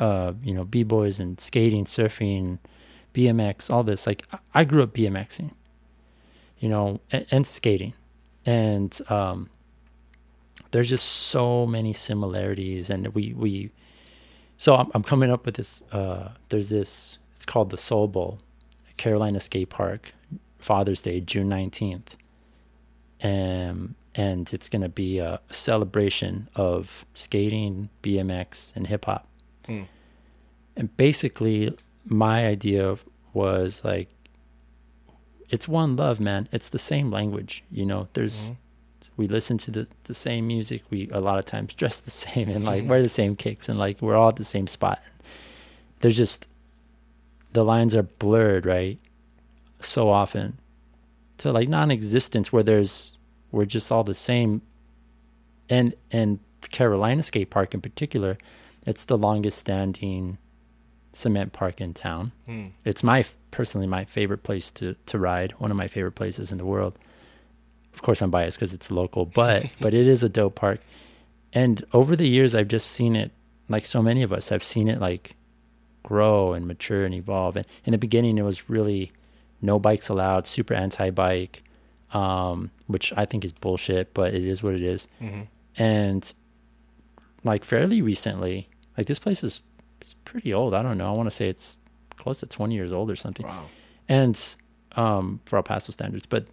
uh, you know, b-boys and skating, surfing, B M X, all this. Like I grew up BMXing, you know, and, and skating. And um, there's just so many similarities. And we, we so I'm, I'm coming up with this, uh, there's this, it's called the Soul Bowl, Carolina Skate Park, Father's Day, June nineteenth. Um, and it's going to be a celebration of skating, B M X, and hip hop. Mm. And basically, my idea was like, it's one love, man. It's the same language, you know. There's, mm. we listen to the, the same music. We a lot of times dress the same and like mm. wear the same kicks and like we're all at the same spot. There's just the lines are blurred, right? So often. To like non-existence where there's we're just all the same, and and Carolina Skate Park in particular, it's the longest standing cement park in town. Mm. It's my personally my favorite place to to ride, one of my favorite places in the world. Of course, I'm biased because it's local, but but it is a dope park. And over the years, I've just seen it like so many of us. I've seen it like grow and mature and evolve. And in the beginning, it was really no bikes allowed, super anti-bike, um, which I think is bullshit, but it is what it is. Mm-hmm. And like fairly recently, like this place is it's pretty old. I don't know. I want to say it's close to twenty years old or something. Wow. And um, for El Paso standards, but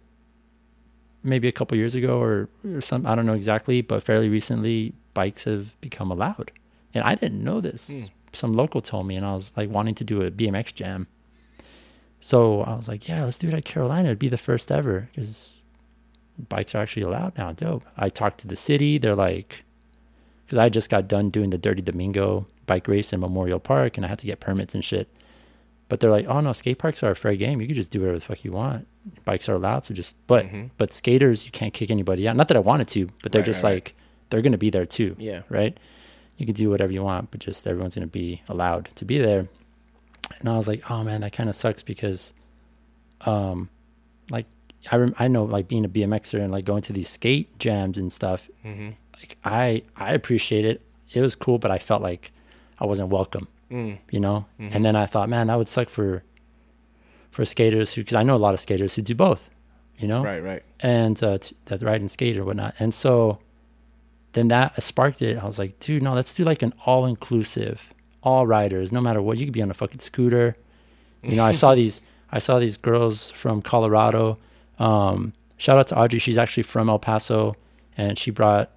maybe a couple years ago or, or some, I don't know exactly, but fairly recently bikes have become allowed. And I didn't know this. Mm. Some local told me and I was like wanting to do a B M X jam. So I was like, yeah, let's do it at Carolina. It'd be the first ever because bikes are actually allowed now. Dope. I talked to the city. They're like, because I just got done doing the Dirty Domingo bike race in Memorial Park and I had to get permits and shit. But they're like, oh no, skate parks are a fair game. You can just do whatever the fuck you want. Bikes are allowed. So just, but, mm-hmm. but skaters, you can't kick anybody out. Not that I wanted to, but they're right, just right, like, right. they're going to be there too. Yeah. Right. You can do whatever you want, but just everyone's going to be allowed to be there. And I was like, oh man, that kind of sucks because, um, like I rem- I know like being a B M Xer and like going to these skate jams and stuff, mm-hmm. like I, I appreciate it. It was cool, but I felt like I wasn't welcome, mm. you know? Mm-hmm. And then I thought, man, that would suck for, for skaters who, cause I know a lot of skaters who do both, you know? Right, right. And, uh, t- that ride and skate or whatnot. And so then that sparked it. I was like, dude, no, let's do like an all inclusive all riders, no matter what. You could be on a fucking scooter, you know. I saw these I saw these girls from Colorado, um shout out to Audrey. She's actually from El Paso, and she brought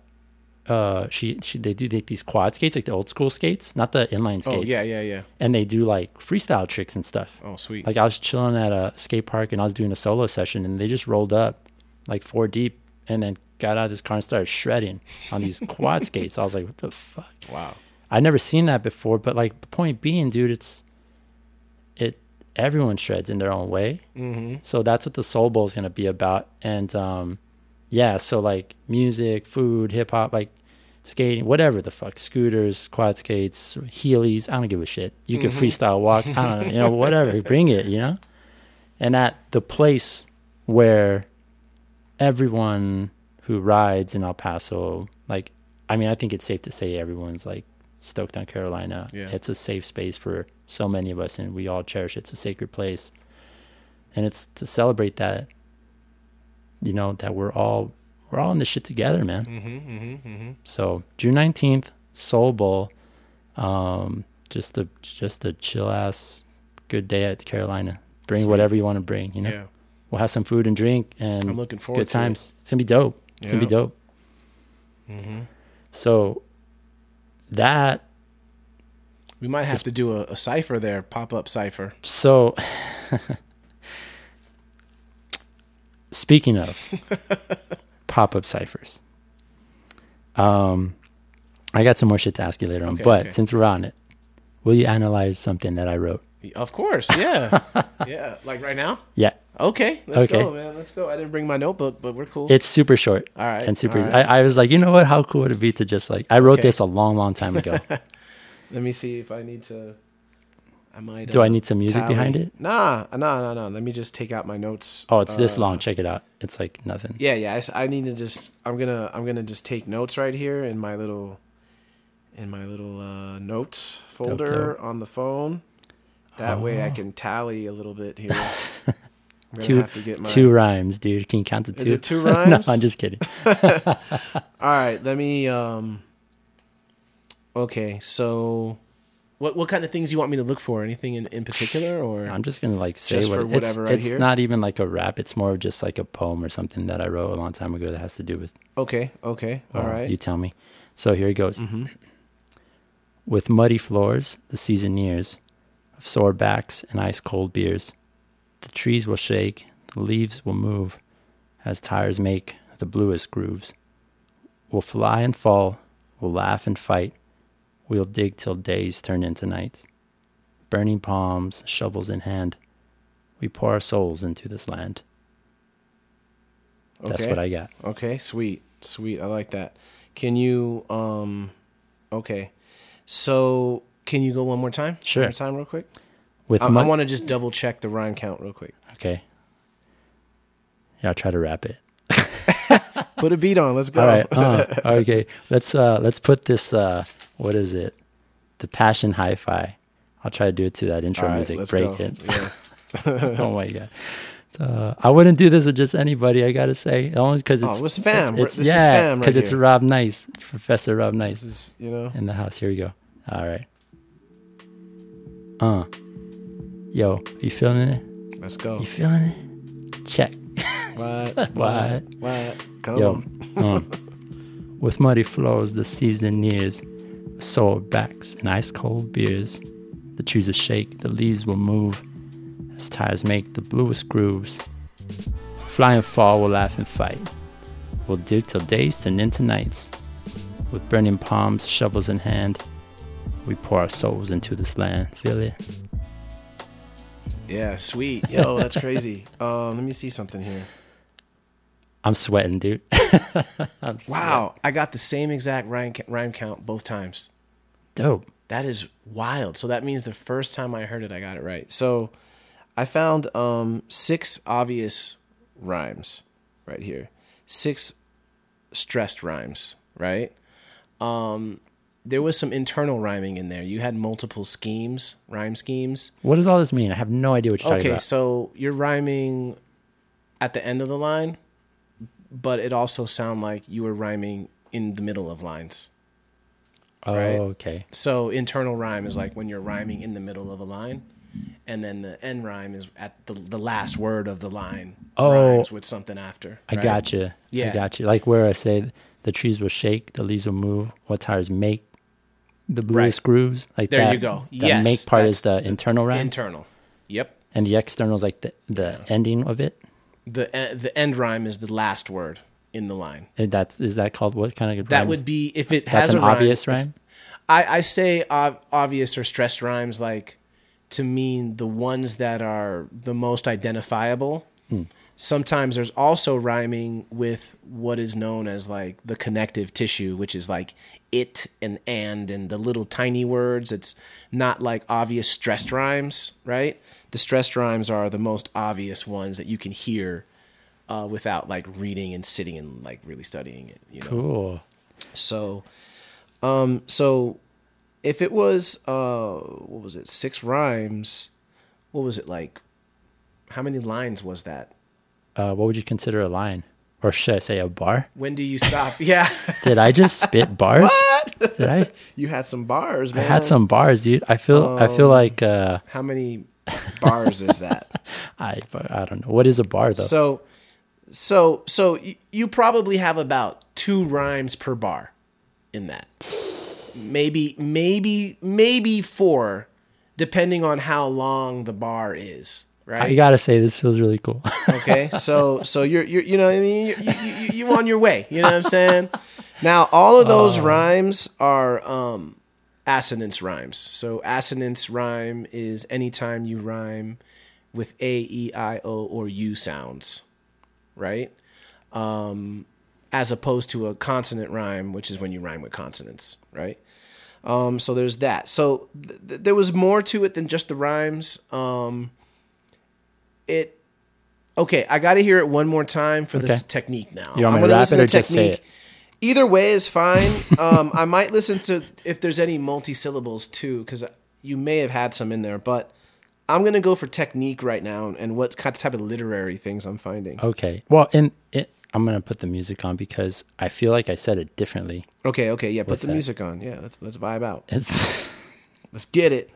uh she, she they do like these quad skates, like the old school skates, not the inline skates. Oh yeah, yeah, yeah. And they do like freestyle tricks and stuff. Oh sweet. Like I was chilling at a skate park and I was doing a solo session, and they just rolled up like four deep and then got out of this car and started shredding on these quad skates. I was like, what the fuck? Wow. I'd never seen that before, but like the point being, dude, it's it everyone shreds in their own way. Mm-hmm. So that's what the Soul Bowl is gonna be about. And um yeah, so like music, food, hip hop, like skating, whatever the fuck, scooters, quad skates, Heelys, I don't give a shit. You can mm-hmm. freestyle walk, I don't know, you know, whatever, bring it, you know? And at the place where everyone who rides in El Paso, like, I mean, I think it's safe to say everyone's like stoked on Carolina. Yeah. It's a safe space for so many of us, and we all cherish it. It's a sacred place. And it's to celebrate that. You know, that we're all we're all in this shit together, man. Mm-hmm, mm-hmm, mm-hmm. So June nineteenth, Soul Bowl, um, just a just a chill ass good day at Carolina. Bring Sweet. Whatever you want to bring. You know, yeah. We'll have some food and drink, and I'm looking forward good to times. It. It's gonna be dope. It's yeah. gonna be dope. Mm-hmm. So that we might have is, to do a, a cipher there, pop up cipher. So. Speaking of pop-up ciphers, um, I got some more shit to ask you later on, okay, but okay. since we're on it, will you analyze something that I wrote? Of course, yeah. yeah, like right now? Yeah. Okay, let's okay. go, man. Let's go. I didn't bring my notebook, but we're cool. It's super short. All right. And super. Right. Easy. I, I was like, you know what? How cool would it be to just like, I wrote okay. this a long, long time ago. Let me see if I need to. I might, Do um, I need some music tally. Behind it? Nah, nah, nah, nah. Let me just take out my notes. Oh, it's uh, this long. Check it out. It's like nothing. Yeah, yeah. I, I need to just. I'm gonna. I'm gonna just take notes right here in my little, in my little uh, notes folder okay. on the phone. That oh. way I can tally a little bit here. two have to get my... two rhymes, dude. Can you count to two? Is it two rhymes? No, I'm just kidding. All right. Let me. Um... Okay, so. What what kind of things you want me to look for? Anything in, in particular, or I'm just gonna like say just what, for whatever it's, right it's here? Not even like a rap. It's more just like a poem or something that I wrote a long time ago that has to do with. Okay. Okay. All um, right. You tell me. So here it goes. Mm-hmm. With muddy floors, the season nears, of sore backs and ice cold beers, the trees will shake, the leaves will move, as tires make the bluest grooves. We'll fly and fall, we'll laugh and fight. We'll dig till days turn into nights. Burning palms, shovels in hand, we pour our souls into this land. Okay. That's what I got. Okay, sweet, sweet. I like that. Can you, um, okay. So can you go one more time? Sure. One more time real quick? With I, my... I want to just double check the rhyme count real quick. Okay. Yeah, I'll try to wrap it. Put a beat on. Let's go. All right. Uh, okay. Let's, uh, let's put this... Uh, what is it? The Passion Hi-Fi. I'll try to do it to that intro right, music. Break go. It. Yeah. Oh my god! Uh, I wouldn't do this with just anybody. I gotta say, only because it's, oh, it's fam. It's, it's, yeah, because right it's Rob Nice. It's Professor Rob Nice. This is, you know, in the house. Here we go. All right. Uh, yo, you feeling it? Let's go. You feeling it? Check. What? what? What? Come yo, on. uh, with muddy flows, the season nears. Sore backs and ice cold beers, the trees will shake, the leaves will move, as tires make the bluest grooves. Fly and fall, we'll laugh and fight, we'll dig till days turn into nights. With burning palms, shovels in hand, we pour our souls into this land. Feel it? Yeah, sweet. Yo, that's crazy. um let me see something here. I'm sweating, dude. I'm wow, sweating. I got the same exact rhyme, rhyme count both times. Dope. That is wild. So that means the first time I heard it, I got it right. So I found um, six obvious rhymes right here. Six stressed rhymes, right? Um, there was some internal rhyming in there. You had multiple schemes, rhyme schemes. What does all this mean? I have no idea what you're okay, talking about. Okay, so you're rhyming at the end of the line, but it also sound like you were rhyming in the middle of lines. Oh, right? Okay. So internal rhyme is like when you're rhyming in the middle of a line and then the end rhyme is at the, the last word of the line. Oh, rhymes with something after. Right? I gotcha. Yeah, I gotcha. Like where I say the trees will shake, the leaves will move, what tires make the bluest right. grooves. Like there that, you go. The yes, make part is the internal rhyme. Internal. Yep. And the external is like the, the yeah. ending of it. The uh, the end rhyme is the last word in the line. And that's is that called what kind of? That rhyme? Would be if it has that's an a rhyme, obvious rhyme. I I say ob- obvious or stressed rhymes like to mean the ones that are the most identifiable. Mm. Sometimes there's also rhyming with what is known as like the connective tissue, which is like it and and and the little tiny words. It's not like obvious stressed rhymes, right? The stressed rhymes are the most obvious ones that you can hear uh, without like reading and sitting and like really studying it. You know? Cool. So, um, so if it was uh, what was it? Six rhymes. What was it like? How many lines was that? Uh, what would you consider a line? Or should I say a bar? When do you stop? Yeah. Did I just spit bars? What? Did I? You had some bars, man. I had some bars, dude. I feel um, I feel like... Uh, how many bars is that? I I don't know. What is a bar, though? So, so, so y- you probably have about two rhymes per bar in that. Maybe, maybe, maybe four, depending on how long the bar is. Right? I gotta say, this feels really cool. Okay, so so you're you're you know what I mean you you, you you on your way. You know what I'm saying? Now all of those oh. rhymes are um, assonance rhymes. So assonance rhyme is anytime you rhyme with a, e, I, o, or u sounds, right? Um, as opposed to a consonant rhyme, which is when you rhyme with consonants, right? Um, so there's that. So th- th- there was more to it than just the rhymes. Um, It okay. I got to hear it one more time for okay. this technique now. You want me to wrap it or just say it? Either way is fine. um, I might listen to if there's any multi-syllables too, because you may have had some in there. But I'm gonna go for technique right now and what type of literary things I'm finding. Okay. Well, and it, I'm gonna put the music on because I feel like I said it differently. Okay. Okay. Yeah. Put the that. music on. Yeah. Let's let's vibe out. It's... Let's get it.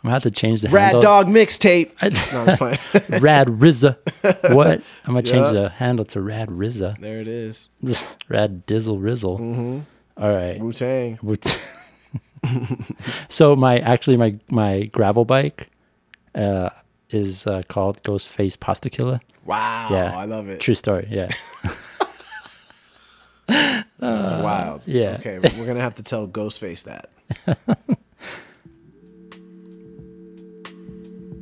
I'm gonna have to change the Rad handle. Dog mixtape. No, I'm Rad Rizza. What? I'm gonna change yep. the handle to Rad Rizza. There it is. Rad Dizzle Rizzle. Mm-hmm. All right. Wu-Tang. Wu-Tang. So my actually my my gravel bike uh, is uh, called Ghostface Pasta Killer. Wow. Yeah. I love it. True story. Yeah. That's uh, wild. Yeah. Okay, we're gonna have to tell Ghostface that.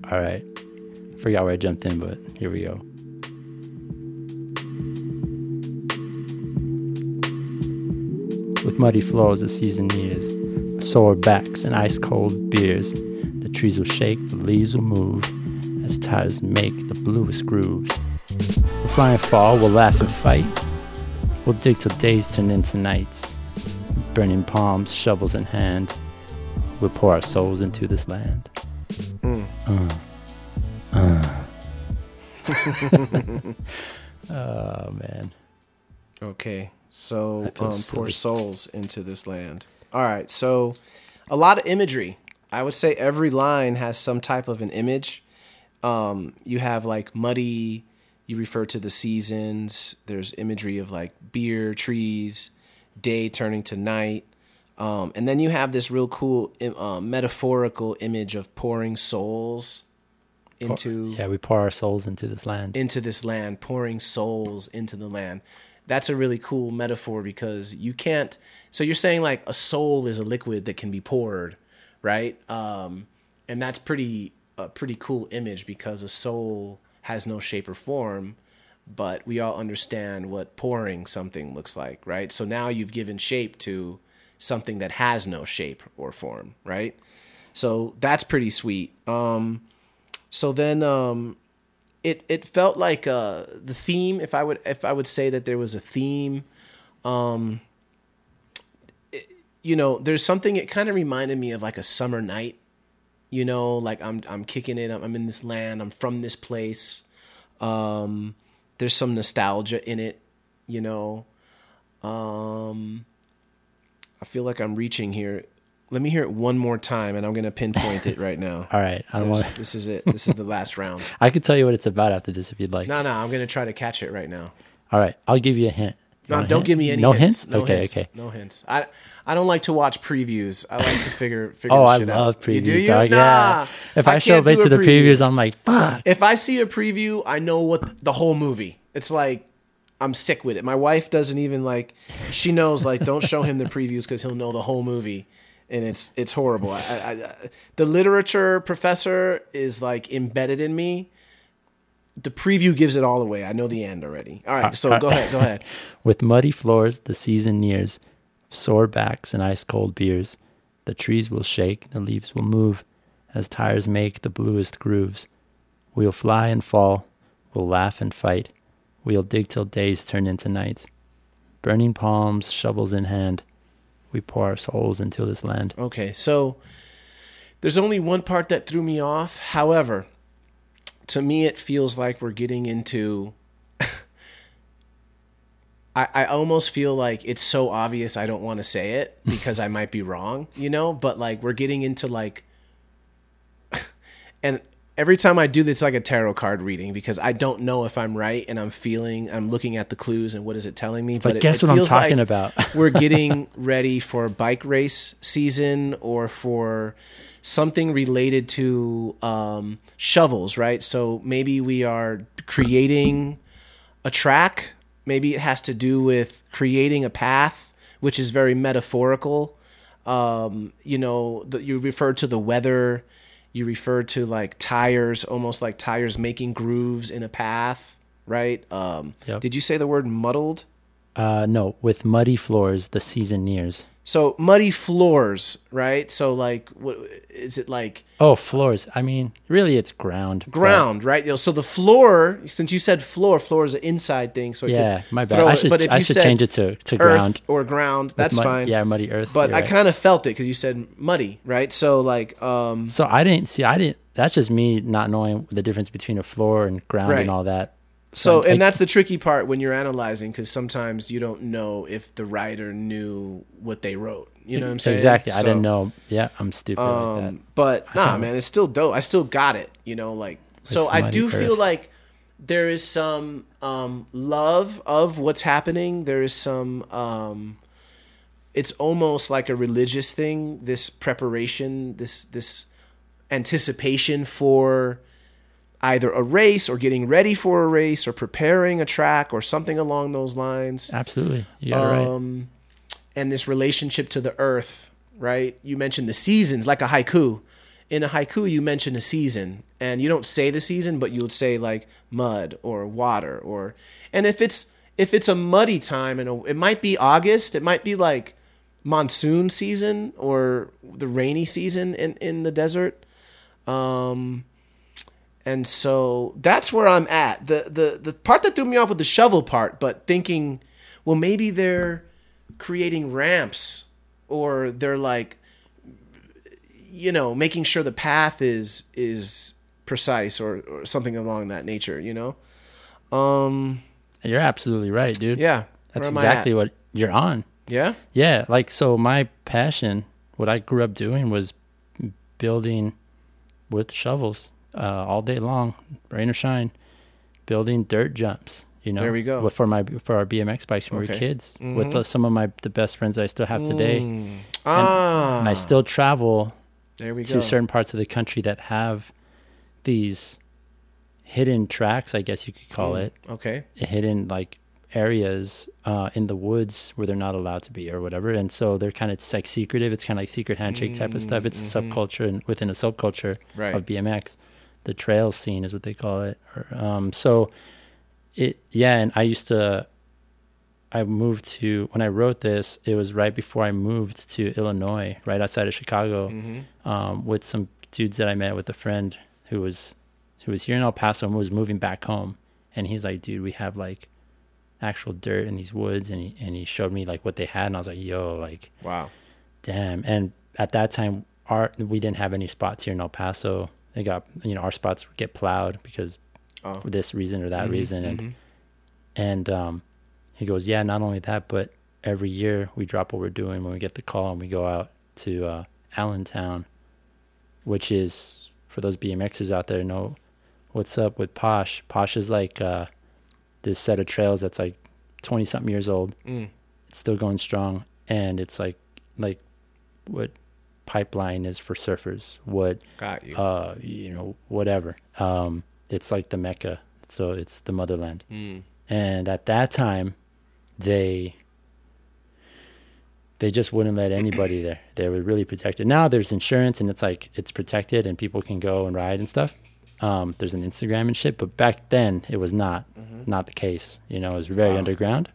All right. I forgot where I jumped in, but here we go. With muddy floors the season years, sore backs and ice-cold beers, the trees will shake, the leaves will move, as tires make the bluest grooves. We'll fly and fall, we'll laugh and fight, we'll dig till days turn into nights, burning palms, shovels in hand, we'll pour our souls into this land. Mm. Uh, uh. Oh man. Okay, so um, pour souls into this land. All right, so a lot of imagery. I would say every line has some type of an image. Um, you have like muddy. You refer to the seasons. There's imagery of like beer, trees, day turning to night. Um, and then you have this real cool uh, metaphorical image of pouring souls into... Yeah, we pour our souls into this land. Into this land, pouring souls into the land. That's a really cool metaphor because you can't... So you're saying like a soul is a liquid that can be poured, right? Um, and that's pretty a pretty cool image because a soul has no shape or form, but we all understand what pouring something looks like, right? So now you've given shape to... something that has no shape or form, right? So that's pretty sweet. Um, so then um, it it felt like uh, the theme. If I would if I would say that there was a theme, um, it, you know, there's something. It kind of reminded me of like a summer night. You know, like I'm I'm kicking it. I'm, I'm in this land. I'm from this place. Um, there's some nostalgia in it. You know. Um, I feel like I'm reaching here. Let me hear it one more time, and I'm going to pinpoint it right now. All right. I want... This is it. This is the last round. I could tell you what it's about after this if you'd like. No, no. I'm going to try to catch it right now. All right. I'll give you a hint. You no, don't hint? give me any no hints. hints? No okay, hints. Okay. No hints. I I don't like to watch previews. I like to figure, figure oh, shit out. Oh, I love out. previews. You do you? Dog. Nah. Yeah. If I, I show up to the preview. previews, I'm like, fuck. If I see a preview, I know what the whole movie. It's like... I'm sick with it. My wife doesn't even like, she knows like, don't show him the previews because he'll know the whole movie. And it's, it's horrible. I, I, I, the literature professor is like embedded in me. The preview gives it all away. I know the end already. All right. So go ahead. Go ahead. With muddy floors, the season nears, sore backs and ice cold beers. The trees will shake. The leaves will move as tires make the bluest grooves. We'll fly and fall. We'll laugh and fight. We'll dig till days turn into nights. Burning palms, shovels in hand. We pour our souls into this land. Okay, so there's only one part that threw me off. However, to me it feels like we're getting into... I, I almost feel like it's so obvious I don't want to say it because I might be wrong, you know? But like we're getting into like... and... Every time I do this, it's like a tarot card reading because I don't know if I'm right and I'm feeling, I'm looking at the clues and what is it telling me. But, but guess it, it what feels I'm talking like about. We're getting ready for bike race season or for something related to um, shovels, right? So maybe we are creating a track. Maybe it has to do with creating a path, which is very metaphorical. Um, you know, the, you refer to the weather. You refer to like tires, almost like tires making grooves in a path, right? Um, yep. Did you say the word muddled? Uh, no, with muddy floors, the season nears. So muddy floors, right? So like, what, is it like? Oh, floors. I mean, really it's ground. Ground, but... right? You know, so the floor, since you said floor, floor is an inside thing. So yeah, my bad. I should, I should change it to, to ground. Or ground, that's mud, fine. Yeah, muddy earth. But I right. kind of felt it because you said muddy, right? So like. Um, so I didn't see, I didn't, that's just me not knowing the difference between a floor and ground right. and all that. So, and that's the tricky part when you're analyzing, because sometimes you don't know if the writer knew what they wrote. You know what I'm saying? Exactly. So, I didn't know. Yeah, I'm stupid um, like that. But nah, man, it's still dope. I still got it, you know, like, so I do feel like there is some um, love of what's happening. There is some, um, it's almost like a religious thing, this preparation, this this anticipation for... either a race or getting ready for a race or preparing a track or something along those lines. Absolutely. Yeah. Um, right. And this relationship to the earth, right? You mentioned the seasons, like a haiku. In a haiku, you mention a season and you don't say the season, but you would say like mud or water or, and if it's, if it's a muddy time and a, it might be August, it might be like monsoon season or the rainy season in, in the desert. Um, And so that's where I'm at. The, the the part that threw me off was the shovel part, but thinking, well, maybe they're creating ramps or they're like, you know, making sure the path is is precise or, or something along that nature, you know? Um, you're absolutely right, dude. Yeah. That's exactly what you're on. Yeah? Yeah. Like, so my passion, what I grew up doing was building with shovels. Uh, all day long, rain or shine, building dirt jumps. You know, there we go. For my for our B M X bikes when okay. we were kids, mm-hmm. with the, some of my the best friends I still have today, mm. ah. and, and I still travel there we to go. certain parts of the country that have these hidden tracks, I guess you could call mm. it. Okay, hidden like areas uh, in the woods where they're not allowed to be or whatever, and so they're kind of it's like secretive. It's kind of like secret handshake mm. type of stuff. It's mm-hmm. a subculture and within a subculture right. of B M X. The trail scene is what they call it. Um, so it, yeah. And I used to, I moved to, when I wrote this, it was right before I moved to Illinois, right outside of Chicago, mm-hmm. um, with some dudes that I met with a friend who was, who was here in El Paso and was moving back home. And he's like, dude, we have like actual dirt in these woods. And he, and he showed me like what they had. And I was like, yo, like, wow, damn. And at that time, our, we didn't have any spots here in El Paso. They got, you know, our spots get plowed because oh. for this reason or that mm-hmm, reason. And, mm-hmm. and um, he goes, yeah, not only that, but every year we drop what we're doing when we get the call and we go out to uh, Allentown, which is, for those B M Xers out there, know what's up with Posh. Posh is like uh, this set of trails that's like twenty-something years old. Mm. It's still going strong, and it's like like what Pipeline is for surfers, what Got you. uh you know whatever um it's like the Mecca, so it's the motherland. Mm. And at that time they they just wouldn't let anybody there. They were really protected. Now there's insurance and it's like it's protected and people can go and ride and stuff. Um there's an Instagram and shit, but back then it was not mm-hmm. not the case, you know. It was very wow. underground.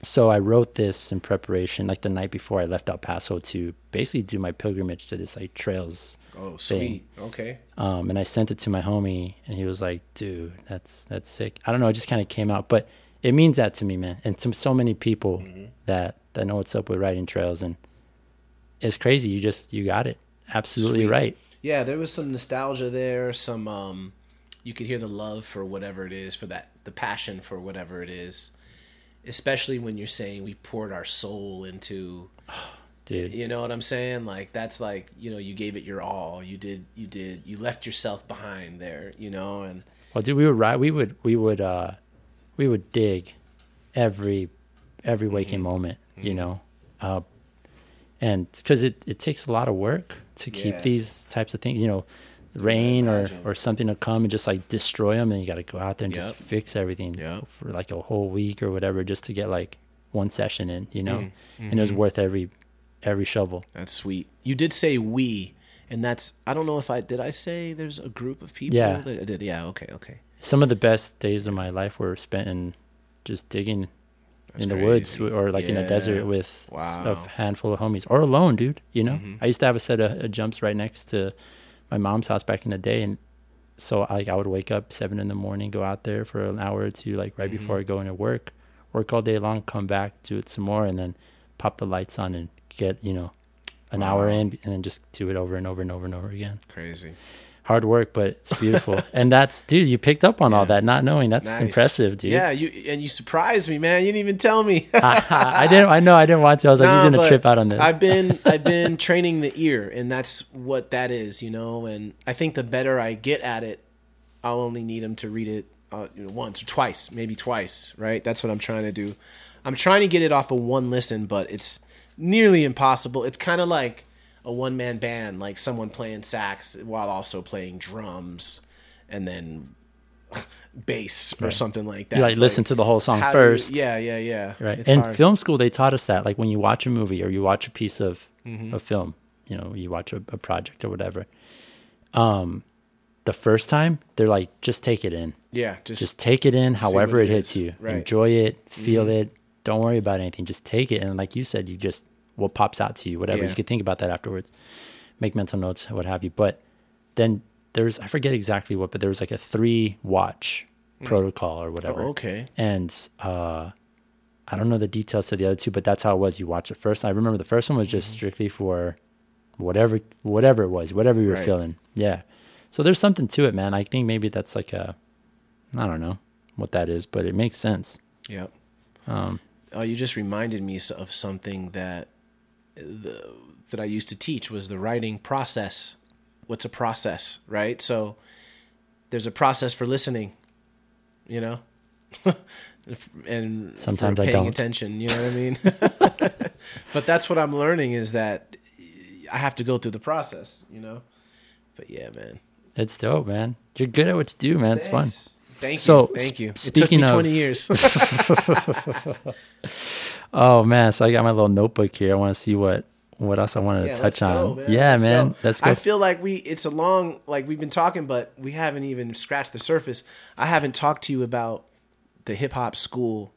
So I wrote this in preparation, like the night before I left El Paso to basically do my pilgrimage to this like trails oh, sweet. thing. Okay. Um, and I sent it to my homie, and he was like, "Dude, that's that's sick." I don't know, it just kind of came out, but it means that to me, man, and to so many people mm-hmm. that that know what's up with riding trails, and it's crazy. You just you got it absolutely sweet. Right. Yeah, there was some nostalgia there. Some um, you could hear the love for whatever it is, for that the passion for whatever it is. Especially when you're saying we poured our soul into, oh, dude. You know what I'm saying? Like, that's like, you know, you gave it your all. You did, you did, you left yourself behind there, you know? And well, dude, we would ride, we would, we would, uh, we would dig every, every waking mm-hmm. moment, mm-hmm. you know? Uh, and cause it, it takes a lot of work to keep yeah. these types of things, you know, rain or, or something to come and just like destroy them, and you got to go out there and yep. just fix everything yep. for like a whole week or whatever just to get like one session in, you know. Mm-hmm. And it was worth every every shovel. That's sweet. You did say we, and that's I don't know if I did I say there's a group of people yeah that I did yeah okay okay some of the best days of my life were spent in just digging that's in crazy. The woods or like yeah. in the desert with wow. a handful of homies or alone, dude, you know. Mm-hmm. I used to have a set of, of jumps right next to my mom's house back in the day, and so I, like I would wake up seven in the morning, go out there for an hour or two, like right mm-hmm. before I go into work, work all day long, come back, do it some more, and then pop the lights on and get, you know, an wow. hour in, and then just do it over and over and over and over again. Crazy. Hard work, but it's beautiful. And that's, dude, you picked up on yeah. all that, not knowing. That's nice. Impressive, dude. Yeah, you and you surprised me, man. You didn't even tell me. I, I didn't. I know. I didn't want to. I was like, nah, he's gonna trip out on this. I've been, I've been training the ear, and that's what that is, you know. And I think the better I get at it, I'll only need him to read it uh, you know, once or twice, maybe twice. Right? That's what I'm trying to do. I'm trying to get it off of one listen, but it's nearly impossible. It's kind of like a one-man band, like someone playing sax while also playing drums and then bass or right. something like that. You like it's listen like, to the whole song first. You, yeah, yeah, yeah. Right. It's in hard. Film school, they taught us that. Like when you watch a movie or you watch a piece of mm-hmm. a film, you know, you watch a, a project or whatever. Um, the first time, they're like, just take it in. Yeah, just just take it in. However it, it hits you, right. Enjoy it, feel mm-hmm. it. Don't worry about anything. Just take it. And like you said, you just. What pops out to you, whatever. Yeah. You could think about that afterwards, make mental notes, what have you. But then there's, I forget exactly what, but there was like a three watch mm. protocol or whatever. Oh, okay. And uh, I don't know the details to the other two, but that's how it was. You watch it first. I remember the first one was just mm-hmm. strictly for whatever, whatever it was, whatever you were right. feeling. Yeah. So there's something to it, man. I think maybe that's like a, I don't know what that is, but it makes sense. Yeah. Um, oh, you just reminded me of something that, The, that I used to teach was the writing process. What's a process, right? So there's a process for listening, you know, and sometimes for paying I don't. attention, you know what I mean? But that's what I'm learning, is that I have to go through the process, you know? But yeah, man. It's dope, man. You're good at what you do, man. Thanks. It's fun. Thank so, you. Thank you. It took me of, twenty years. Oh, man. So I got my little notebook here. I want to see what, what else I wanted yeah, to touch go, on. Man. Yeah, let's man. Go. Let's go. I feel like we it's a long, like we've been talking, but we haven't even scratched the surface. I haven't talked to you about the hip-hop school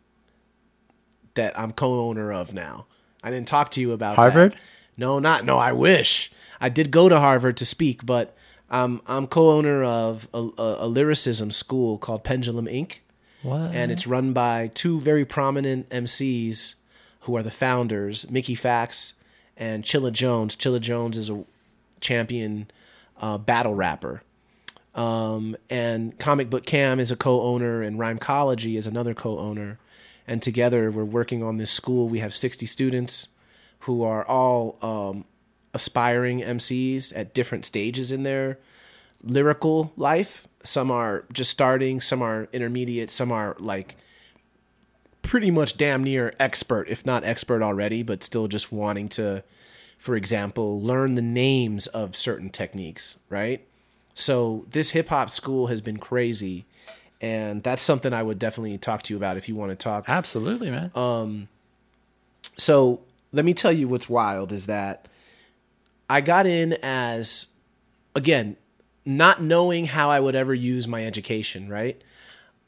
that I'm co-owner of now. I didn't talk to you about Harvard? That. No, not. No, I wish. I did go to Harvard to speak, but I'm I'm co-owner of a, a, a lyricism school called Pendulum Ink. What? And it's run by two very prominent M Cs who are the founders, Mickey Factz and Chilla Jones. Chilla Jones is a champion uh, battle rapper. Um, and Comic Book Cam is a co-owner, and Rhymecology is another co-owner. And together we're working on this school. We have sixty students who are all um, aspiring M Cs at different stages in their lyrical life. Some are just starting, some are intermediate, some are like pretty much damn near expert, if not expert already, but still just wanting to, for example, learn the names of certain techniques, right? So this hip-hop school has been crazy, and that's something I would definitely talk to you about if you want to talk. Absolutely, man. Um, so let me tell you what's wild is that I got in as, again, not knowing how I would ever use my education, right?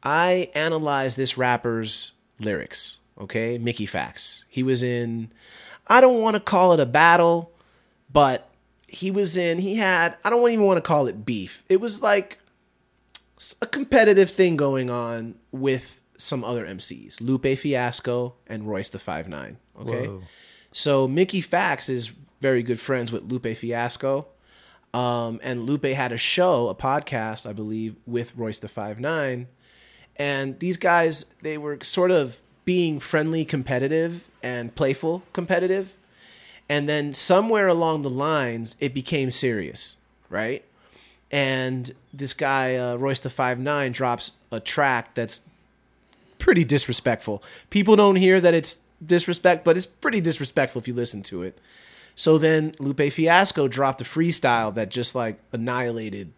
I analyzed this rapper's lyrics, okay? Mickey Factz. He was in, I don't want to call it a battle, but he was in, he had, I don't even want to call it beef. It was like a competitive thing going on with some other M Cs, Lupe Fiasco and Royce da five nine, okay? Whoa. So Mickey Factz is very good friends with Lupe Fiasco. Um, and Lupe had a show, a podcast, I believe, with Royce da five nine. And these guys, they were sort of being friendly, competitive, and playful, competitive. And then somewhere along the lines, it became serious, right? And this guy, uh, Royce da five nine, drops a track that's pretty disrespectful. People don't hear that it's disrespect, but it's pretty disrespectful if you listen to it. So then Lupe Fiasco dropped a freestyle that just like annihilated.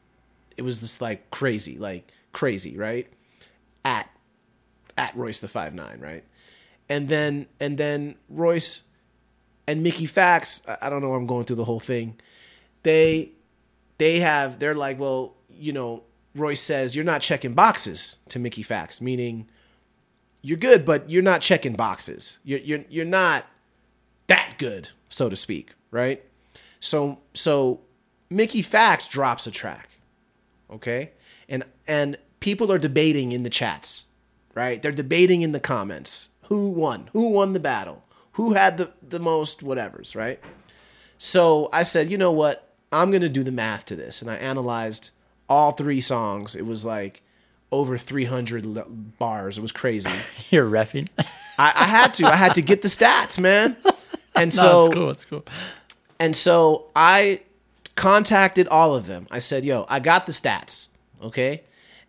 It was just like crazy, like crazy, right? At at Royce da five nine, right? And then and then Royce and Mickey Factz, I don't know, I'm going through the whole thing. They they have they're like, well, you know, Royce says, "You're not checking boxes" to Mickey Factz, meaning you're good, but you're not checking boxes. You're you're you're not that good, so to speak, right? So so Mickey Factz drops a track, okay? And and people are debating in the chats, right? They're debating in the comments. Who won? Who won the battle? Who had the, the most whatevers, right? So I said, you know what? I'm going to do the math to this. And I analyzed all three songs. It was like over three hundred bars. It was crazy. You're reffing. I, I had to. I had to get the stats, man. And no, so it's cool, it's cool. And so I contacted all of them. I said, yo, I got the stats, okay?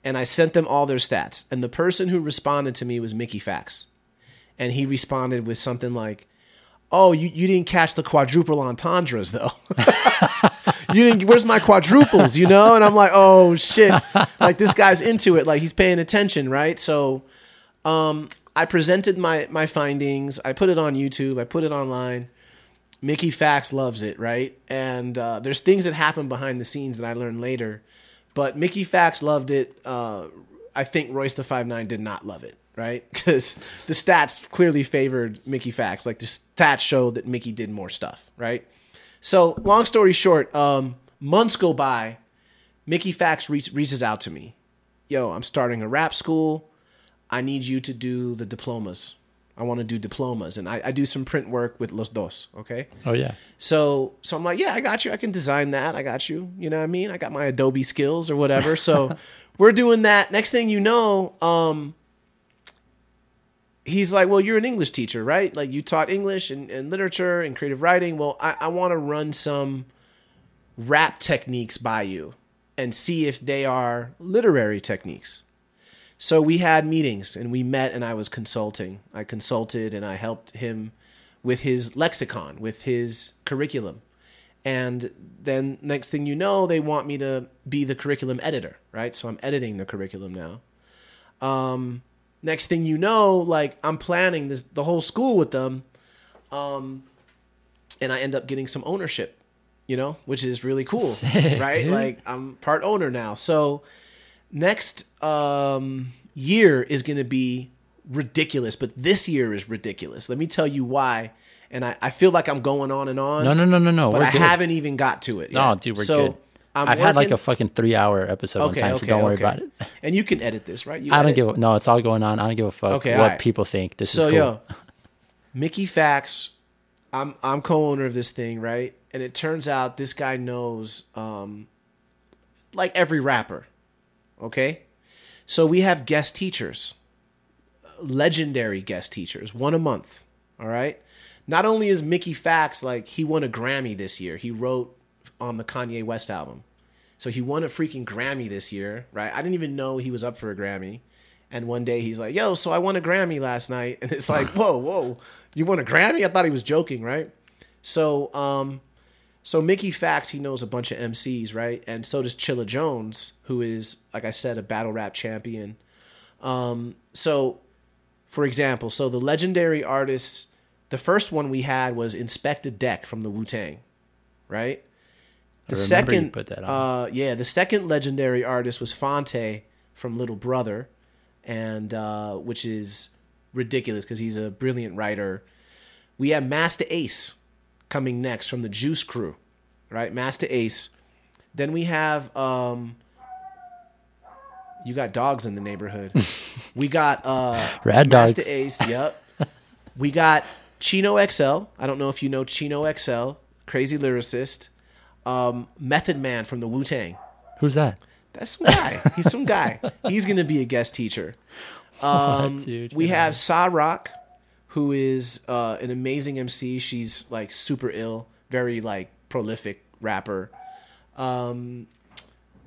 And I sent them all their stats. And the person who responded to me was Mickey Factz. And he responded with something like, oh, you, you didn't catch the quadruple entendres, though. You didn't. Where's my quadruples, you know? And I'm like, oh, shit. Like, this guy's into it. Like, he's paying attention, right? So um, I presented my my findings. I put it on YouTube. I put it online. Mickey Factz loves it, right? And uh, there's things that happen behind the scenes that I learned later. But Mickey Factz loved it. Uh, I think Royce da five nine did not love it, right? Because the stats clearly favored Mickey Factz. Like, the stats showed that Mickey did more stuff, right? So long story short, um, months go by. Mickey Factz reach, reaches out to me. Yo, I'm starting a rap school. I need you to do the diplomas. I want to do diplomas. And I, I do some print work with Los Dos, okay? Oh, yeah. So so I'm like, yeah, I got you. I can design that. I got you. You know what I mean? I got my Adobe skills or whatever. So we're doing that. Next thing you know, um, he's like, well, you're an English teacher, right? Like, you taught English and, and literature and creative writing. Well, I, I want to run some rap techniques by you and see if they are literary techniques. So we had meetings and we met and I was consulting. I consulted and I helped him with his lexicon, with his curriculum. And then next thing you know, they want me to be the curriculum editor, right? So I'm editing the curriculum now. Um, next thing you know, like I'm planning this, the whole school with them. Um, and I end up getting some ownership, you know, which is really cool, sick, right? Dude. Like I'm part owner now. So next um, year is going to be ridiculous, but this year is ridiculous. Let me tell you why. And I, I feel like I'm going on and on. No, no, no, no, no. But we're I good. haven't even got to it yet. No, dude, we're so good. I'm I've working. had like a fucking three-hour episode okay, one time, so okay, don't worry okay. about it. And you can edit this, right? You I don't give a... No, it's all going on. I don't give a fuck okay, what right. people think. This so, is cool. So, yo, Mickey Factz, I'm, I'm co-owner of this thing, right? And it turns out this guy knows um, like every rapper. Okay, so we have guest teachers, legendary guest teachers, one a month. All right, Not only is Mickey Factz, like, he won a Grammy this year. He wrote on the Kanye West album. So he won a freaking Grammy this year, right? I didn't even know he was up for a Grammy. And one day he's like, yo, so I won a Grammy last night. And it's like, whoa, whoa, you won a Grammy? I thought he was joking, right? So um, so Mickey Factz, he knows a bunch of M Cs, right? And so does Chilla Jones, who is, like I said, a battle rap champion. Um, so, for example, so the legendary artists, the first one we had was Inspectah Deck from the Wu-Tang, right? The I remember second, you put that on. Uh, yeah, the second legendary artist was Fonte from Little Brother, and uh, which is ridiculous because he's a brilliant writer. We have Master Ace coming next from the Juice Crew, right? Master Ace. Then we have um, you got dogs in the neighborhood. We got uh, Rad Master Dogs. Ace. Yep. We got Chino X L. I don't know if you know Chino X L, crazy lyricist. Um, Method Man from the Wu-Tang. Who's that? That's some guy. He's some guy. He's going to be a guest teacher. Um, what, dude? We have Sa Rock, who is uh, an amazing M C. She's like super ill, very like prolific rapper. Um,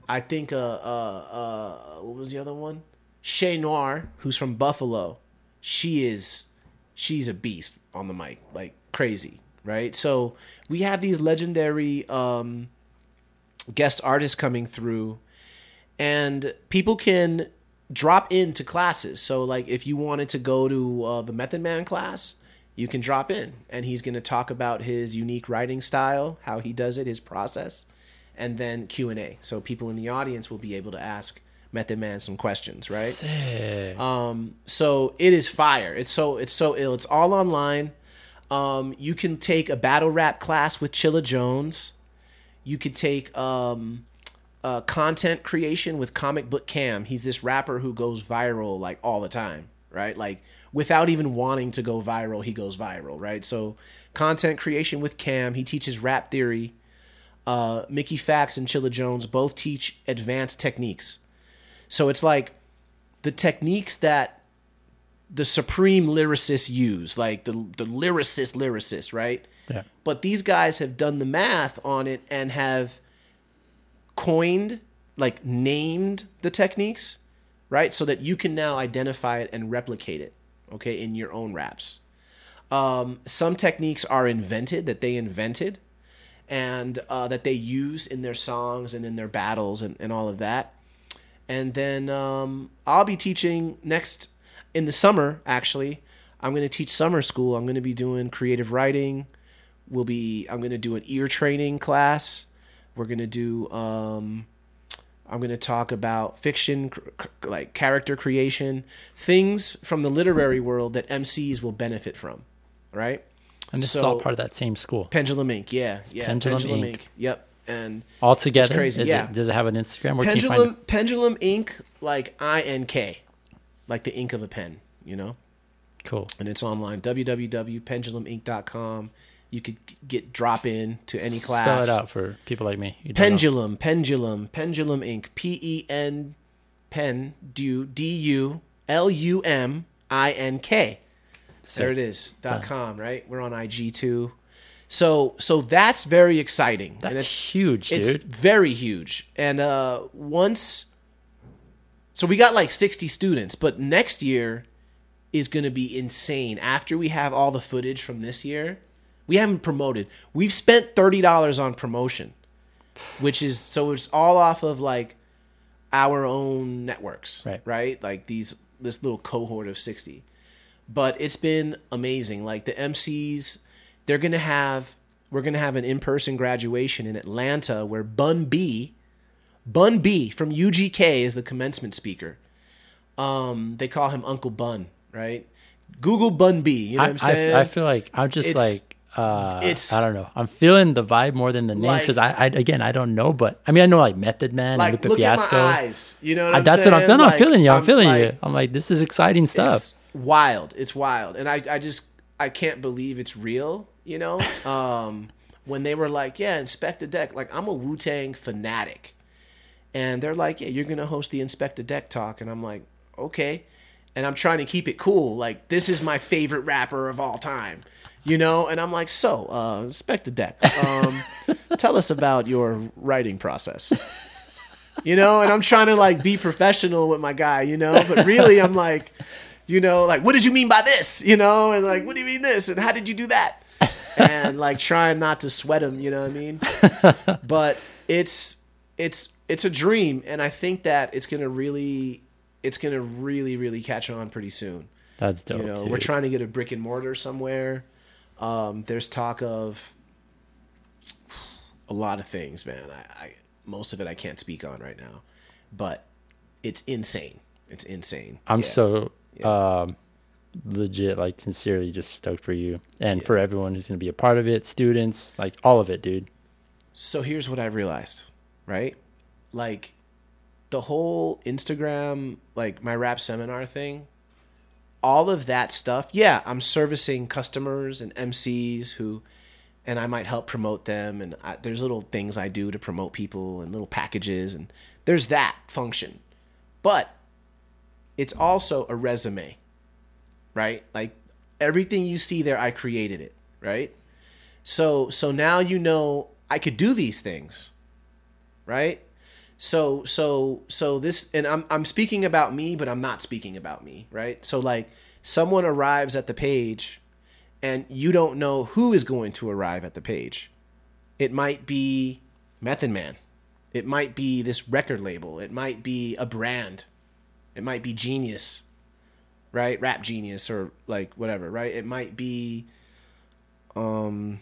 I think, uh, uh, uh, what was the other one? Shay Noir, who's from Buffalo. She is, she's a beast on the mic, like crazy. Right, so we have these legendary um, guest artists coming through, and people can drop into classes. So, like, if you wanted to go to uh, the Method Man class, you can drop in, and he's going to talk about his unique writing style, how he does it, his process, and then Q and A. So people in the audience will be able to ask Method Man some questions, right? Sick. Um, so it is fire. It's so it's so ill. It's all online. Um, you can take a battle rap class with Chilla Jones. You could take um, uh, content creation with Comic Book Cam. He's this rapper who goes viral like all the time, right? Like without even wanting to go viral, he goes viral, right? So content creation with Cam. He teaches rap theory. Uh, Mickey Factz and Chilla Jones both teach advanced techniques. So it's like the techniques that the supreme lyricists use, like the the lyricist lyricist, right? Yeah. But these guys have done the math on it and have coined, like named the techniques, right? So that you can now identify it and replicate it, okay, in your own raps. Um, some techniques are invented, that they invented, and uh, that they use in their songs and in their battles and, and all of that. And then um, I'll be teaching next... In the summer, actually, I'm going to teach summer school. I'm going to be doing creative writing. We'll be. I'm going to do an ear training class. We're going to do. Um, I'm going to talk about fiction, like character creation, things from the literary world that M Cs will benefit from, right? And this so, is all part of that same school. Pendulum Ink, yeah, it's yeah. Pendulum, Pendulum Ink. Ink, yep. And all together, crazy. Is yeah. It, does it have an Instagram? Where Pendulum, can you find it? Pendulum Ink, like I N K. Like the ink of a pen, you know? Cool. And it's online, w w w dot pendulum ink dot com. You could get drop in to any class. Spell it out for people like me. Pendulum, Pendulum, Pendulum Ink, P E N, pen, D U L U M I N K. There it is, dot com, right? We're on I G too. So so that's very exciting. That's and it's, huge, dude. It's very huge. And uh, once... So we got like sixty students, but next year is going to be insane. After we have all the footage from this year, we haven't promoted. We've spent thirty dollars on promotion, which is, so it's all off of like our own networks, right? right? Like these, this little cohort of sixty, but it's been amazing. Like the M Cs, they're going to have, we're going to have an in-person graduation in Atlanta where Bun B, Bun B from U G K is the commencement speaker. Um, they call him Uncle Bun, right? Google Bun B. You know I, what I'm saying? I, I feel like I'm just it's, like uh, it's, I don't know. I'm feeling the vibe more than the names because like, I, I again I don't know, but I mean I know like Method Man, like, and Lupe look Fiasco. At my eyes, you know what I'm I, that's saying? That's what I'm, like, I'm feeling. You. I'm, I'm feeling like, you. I'm like this is exciting stuff. It's wild. It's wild, and I I just I can't believe it's real. You know, um, when they were like, yeah, Inspectah Deck. Like I'm a Wu-Tang fanatic. And they're like, yeah, you're going to host the Inspectah Deck talk. And I'm like, okay. And I'm trying to keep it cool. Like, this is my favorite rapper of all time. you know? And I'm like, so, uh, Inspectah Deck, um, tell us about your writing process. You know, and I'm trying to, like, be professional with my guy, you know? But really, I'm like, you know, like, what did you mean by this? You know? And, like, what do you mean this? And how did you do that? And, like, trying not to sweat him, you know what I mean? But it's it's it's a dream. And I think that it's going to really, it's going to really, really catch on pretty soon. That's dope, you know, dude. We're trying to get a brick and mortar somewhere. Um, there's talk of a lot of things, man. I... I Most of it I can't speak on right now, but it's insane. It's insane. I'm yeah. so yeah. Um, legit, like sincerely just stoked for you and yeah. for everyone who's going to be a part of it, students, like all of it, dude. So here's what I realized, right? Like the whole Instagram, like my rap seminar thing, all of that stuff. Yeah, I'm servicing customers and M Cs who... And I might help promote them. And I, there's little things I do to promote people and little packages. And there's that function. But it's also a resume, right? Like everything you see there, I created it, right? So so now you know I could do these things, right? So so so this, and I'm I'm speaking about me, but I'm not speaking about me, right? So like someone arrives at the page, and you don't know who is going to arrive at the page. It might be Method Man. It might be this record label. It might be a brand. It might be Genius, right? Rap Genius or like whatever, right? It might be um,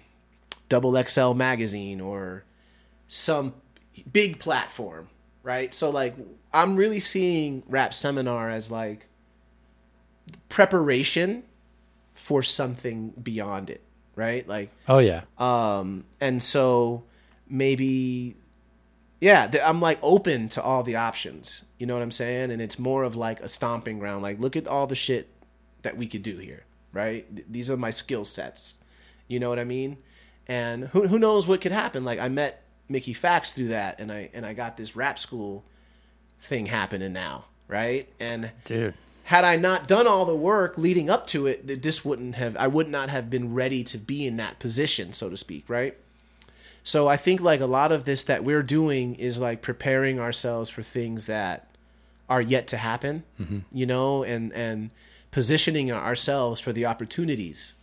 Double X L magazine or some big platform, right? So like I'm really seeing Rap Seminar as like preparation for something beyond it, right? Like, oh yeah. Um, and so maybe, yeah, I'm like open to all the options, you know what I'm saying? And it's more of like a stomping ground. Like, look at all the shit that we could do here, right? Th- these are my skill sets, you know what I mean? And who who knows what could happen? Like, I met Mickey Factz through that, and I and I got this rap school thing happening now, right? And dude. Had I not done all the work leading up to it, this wouldn't have, I would not have been ready to be in that position, so to speak, right? So I think like a lot of this that we're doing is like preparing ourselves for things that are yet to happen, mm-hmm. you know, and, and positioning ourselves for the opportunities,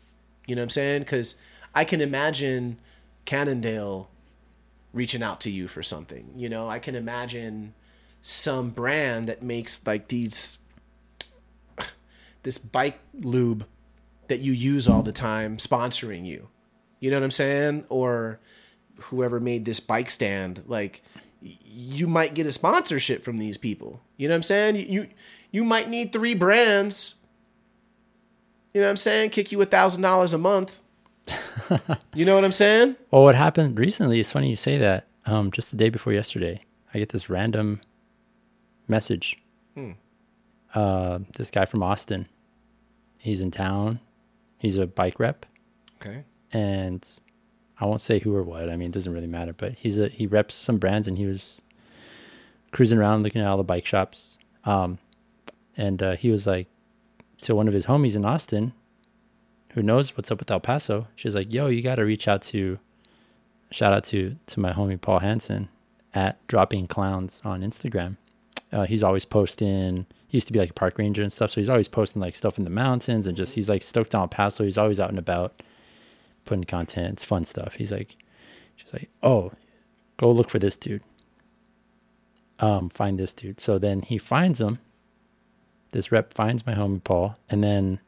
you know what I'm saying? Because I can imagine Cannondale reaching out to you for something, you know, I can imagine some brand that makes like these... this bike lube that you use all the time sponsoring you, you know what I'm saying? Or whoever made this bike stand, like you might get a sponsorship from these people, you know what I'm saying? You, you might need three brands, you know what I'm saying? Kick you a thousand dollars a month. You know what I'm saying? Well, what happened recently, it's funny you say that, um, just the day before yesterday, I get this random message. Hmm. Uh, this guy from Austin, he's in town. He's a bike rep. Okay. And I won't say who or what. I mean, it doesn't really matter, but he's a, he reps some brands and he was cruising around looking at all the bike shops. Um, and, uh, he was like to one of his homies in Austin who knows what's up with El Paso. She's like, yo, you got to reach out to shout out to, to my homie, Paul Hansen at Dropping Clowns on Instagram. Uh, he's always posting, he used to be like a park ranger and stuff. So he's always posting like stuff in the mountains and just, he's like stoked on El Paso. He's always out and about putting content. It's fun stuff. He's like, she's like, oh, go look for this dude. Um, find this dude. So then he finds him. This rep finds my homie Paul. And then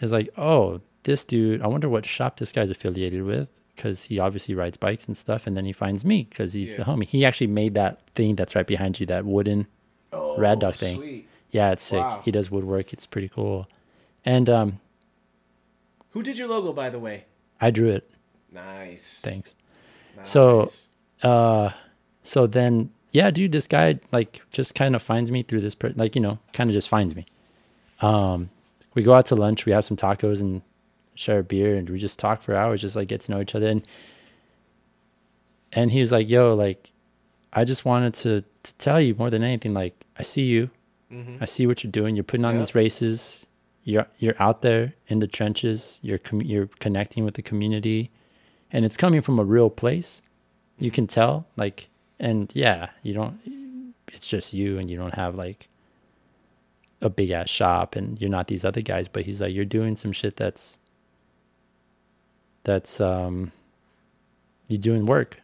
is like, oh, this dude, I wonder what shop this guy's affiliated with. Because he obviously rides bikes and stuff. And then he finds me because he's yeah. the homie. He actually made that thing that's right behind you, that wooden Oh, Rad Dog thing. Sweet. Yeah, it's sick. Wow. He does woodwork. It's pretty cool. And um who did your logo, by the way? I drew it. Nice. Thanks. Nice. So uh so then yeah, dude, this guy like just kind of finds me through this per- like, you know, kind of just finds me. Um we go out to lunch, we have some tacos and share a beer and we just talk for hours, just like get to know each other. And and he was like, yo, like I just wanted to, to tell you more than anything, like, I see you. Mm-hmm. I see what you're doing. You're putting on yep. these races. you're you're out there in the trenches, you're com- you're connecting with the community, and it's coming from a real place. You can tell, like, and yeah, you don't, it's just you, and you don't have like a big ass shop, and you're not these other guys, but he's like, you're doing some shit that's that's um you're doing work.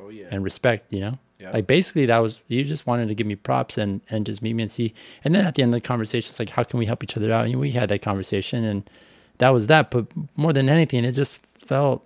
Oh yeah. And respect, you know? Yeah. Like basically that was, you just wanted to give me props and, and just meet me and see. And then at the end of the conversation, it's like, how can we help each other out? And we had that conversation, and that was that. But more than anything, it just felt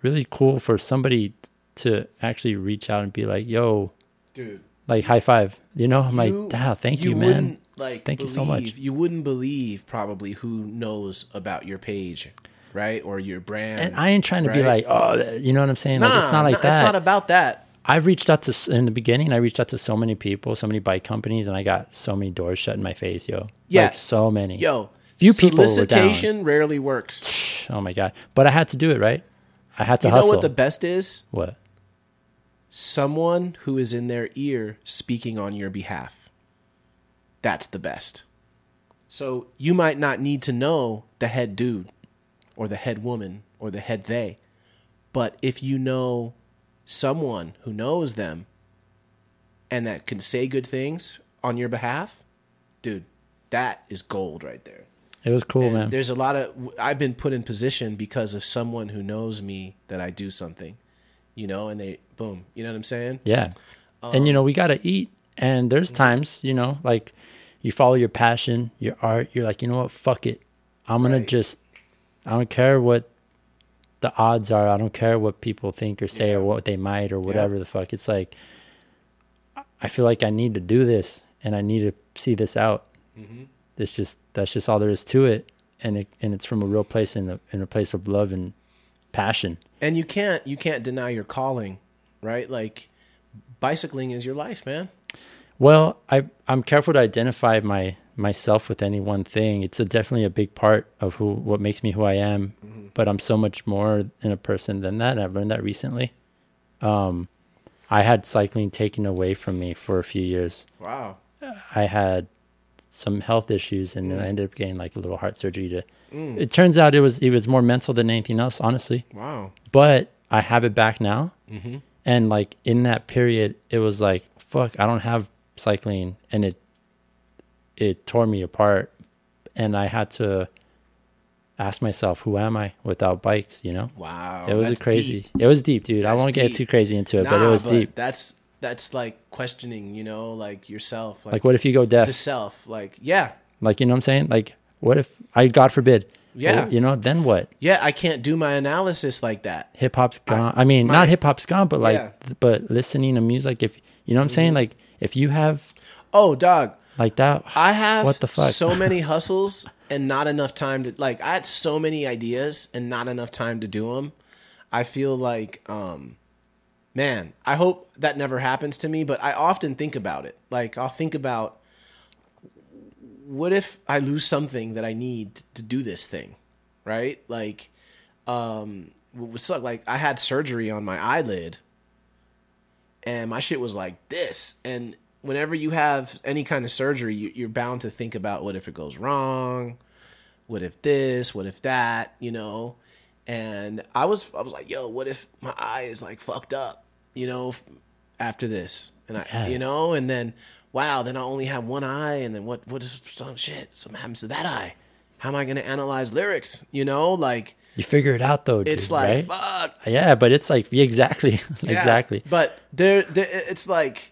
really cool for somebody to actually reach out and be like, yo, dude, like high five, you know? I'm you, like, ah, thank you, you man. Like, thank believe, you so much. You wouldn't believe probably who knows about your page. Right? Or your brand. And I ain't trying to right? be like, oh, you know what I'm saying? Nah, like, it's not like nah, that. It's not about that. I've reached out to, in the beginning, I reached out to so many people, so many bike companies, and I got so many doors shut in my face, yo. Yeah. Like, so many. Yo. Few people solicitation were down. Rarely works. Oh, my God. But I had to do it, right? I had to you hustle. You know what the best is? What? Someone who is in their ear speaking on your behalf. That's the best. So you might not need to know the head dude, or the head woman, or the head they. But if you know someone who knows them and that can say good things on your behalf, dude, that is gold right there. It was cool, and man. There's a lot of... I've been put in position because of someone who knows me that I do something, you know, and they, boom, you know what I'm saying? Yeah. Um, and, you know, we got to eat. And there's times, you know, like you follow your passion, your art, you're like, you know what, fuck it. I'm going right. to just... I don't care what the odds are. I don't care what people think or say yeah. or what they might or whatever yeah. the fuck. It's like, I feel like I need to do this and I need to see this out. Mm-hmm. It's just, that's just all there is to it. And it, and it's from a real place in a, in a place of love and passion. And you can't, you can't deny your calling, right? Like bicycling is your life, man. Well, I, I'm careful to identify my, myself with any one thing. It's a, definitely a big part of who what makes me who I am, mm-hmm. but I'm so much more in a person than that, and I've learned that recently. um I had cycling taken away from me for a few years. Wow. I had some health issues, and mm. then I ended up getting like a little heart surgery to mm. it turns out it was it was more mental than anything else, honestly. Wow. But I have it back now, mm-hmm. and like in that period it was like, fuck, I don't have cycling, and it it tore me apart, and I had to ask myself, who am I without bikes, you know? Wow. It was a crazy, deep. It was deep, dude. That's I won't deep. Get too crazy into it, nah, but it was but deep. That's, that's like questioning, you know, like yourself. Like, like what if you go deaf? The self, like, yeah. Like, you know what I'm saying? Like, what if I, God forbid. Yeah. Well, you know, then what? Yeah. I can't do my analysis like that. Hip hop's gone. I, I mean, my, not hip hop's gone, but like, yeah. but listening to music, if you know what I'm saying? Like if you have, oh dog, like that, I have what the fuck? So many hustles and not enough time to, like, I had so many ideas and not enough time to do them. I feel like, um, man, I hope that never happens to me, but I often think about it. Like, I'll think about, what if I lose something that I need to do this thing, right? Like, um, like I had surgery on my eyelid and my shit was like this, and whenever you have any kind of surgery, you, you're bound to think about what if it goes wrong, what if this, what if that, you know? And I was I was like, yo, what if my eye is like fucked up, you know, after this? And I, yeah. you know, and then, wow, then I only have one eye, and then what, what is some shit, something happens to that eye? How am I going to analyze lyrics, you know? Like, you figure it out though, dude, it's like, right? Fuck. Yeah, but it's like, exactly, yeah. exactly. But there, there, it's like,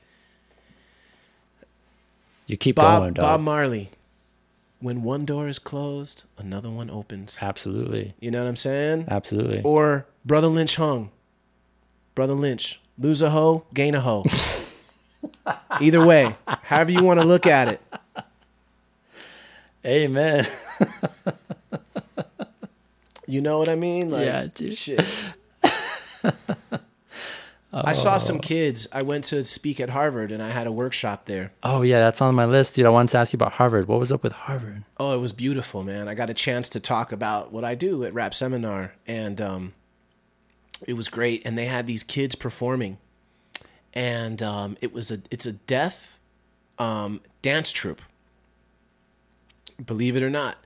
you keep Bob, going, dog. Bob Marley. When one door is closed, another one opens. Absolutely. You know what I'm saying? Absolutely. Or Brother Lynch hung. Brother Lynch, lose a hoe, gain a hoe. Either way, however you want to look at it. Amen. You know what I mean? Like, yeah, dude. Shit. Oh. I saw some kids. I went to speak at Harvard, and I had a workshop there. Oh, yeah, that's on my list, dude. I wanted to ask you about Harvard. What was up with Harvard? Oh, it was beautiful, man. I got a chance to talk about what I do at Rap Seminar, and um, it was great. And they had these kids performing, and um, it was a it's a deaf um, dance troupe. believe it or not.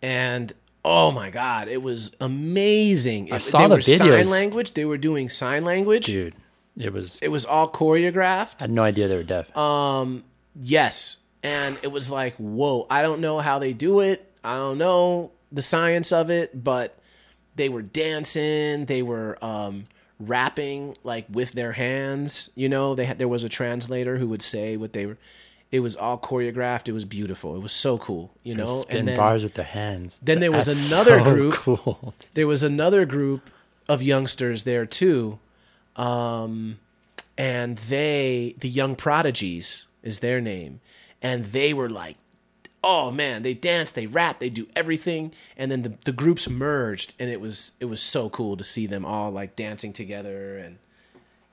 And oh my God, it was amazing. I it, saw they the were videos. Sign language. They were doing sign language, dude. It was it was all choreographed. I had no idea they were deaf. Um, yes, and it was like, whoa. I don't know how they do it. I don't know the science of it, but they were dancing. They were um, rapping like with their hands. You know, they had there was a translator who would say what they were. It was all choreographed. It was beautiful. It was so cool, you know. Spin and then, bars with their hands. Then there was That's another so group. Cool. There was another group of youngsters there too, um, and they, the Young Prodigies, is their name, and they were like, oh man, they dance, they rap, they do everything, and then the, the groups merged, and it was it was so cool to see them all like dancing together and.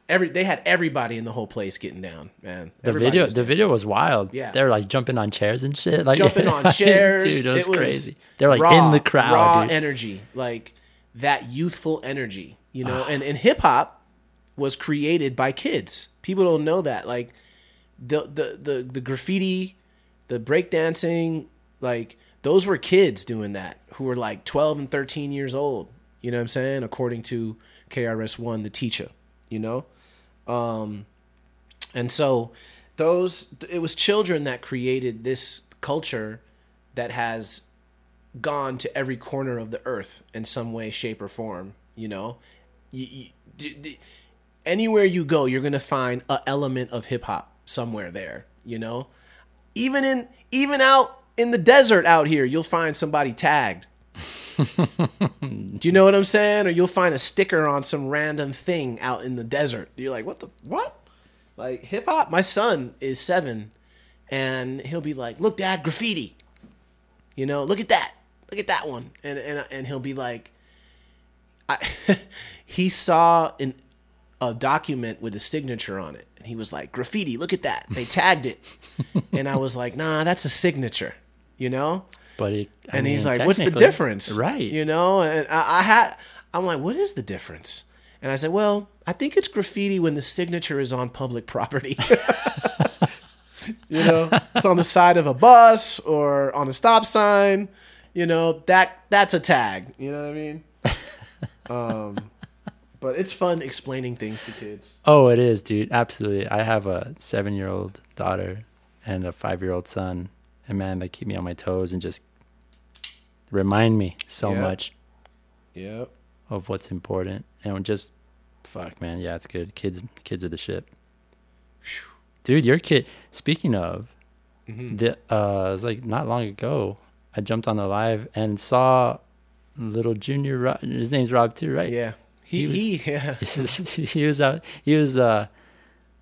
Every they had everybody in the whole place getting down, man. The everybody video, the video was wild. Yeah, they were like jumping on chairs and shit, like jumping on chairs. Dude, it was, it was crazy. They're like raw, in the crowd, raw dude. Energy, like that youthful energy, you know. and and hip hop was created by kids. People don't know that. Like the the the the graffiti, the breakdancing, like those were kids doing that who were like twelve and thirteen years old. You know what I'm saying? According to K R S One, the teacher. You know. Um, and so those, it was children that created this culture that has gone to every corner of the earth in some way, shape or form. You know, you, you, d- d- anywhere you go, you're going to find a element of hip hop somewhere there, you know, even in, even out in the desert out here, you'll find somebody tagged. Do you know what I'm saying? Or you'll find a sticker on some random thing out in the desert. You're like, what the, what? Like hip hop? My son is seven and he'll be like, look dad, graffiti, you know, look at that. Look at that one. And, and, and he'll be like, I, he saw an, a document with a signature on it. And he was like, graffiti, look at that. They tagged it. And I was like, nah, that's a signature, you know? But it, and mean, he's like, "What's the difference?" Right? You know, and I, I had, I'm like, "What is the difference?" And I said, "Well, I think it's graffiti when the signature is on public property. You know, it's on the side of a bus or on a stop sign. You know, that that's a tag. You know what I mean?" um, but it's fun explaining things to kids. Oh, it is, dude. Absolutely. I have a seven-year-old daughter and a five-year-old son, and man, they keep me on my toes and just. Remind me so yep. much yep. of what's important. And just, fuck, man. Yeah, it's good. Kids kids are the shit. Dude, your kid, speaking of, mm-hmm. the, uh, it was like not long ago, I jumped on the live and saw little junior, Rob, his name's Rob too, right? Yeah. He, he, was, he yeah. he was out, he was uh,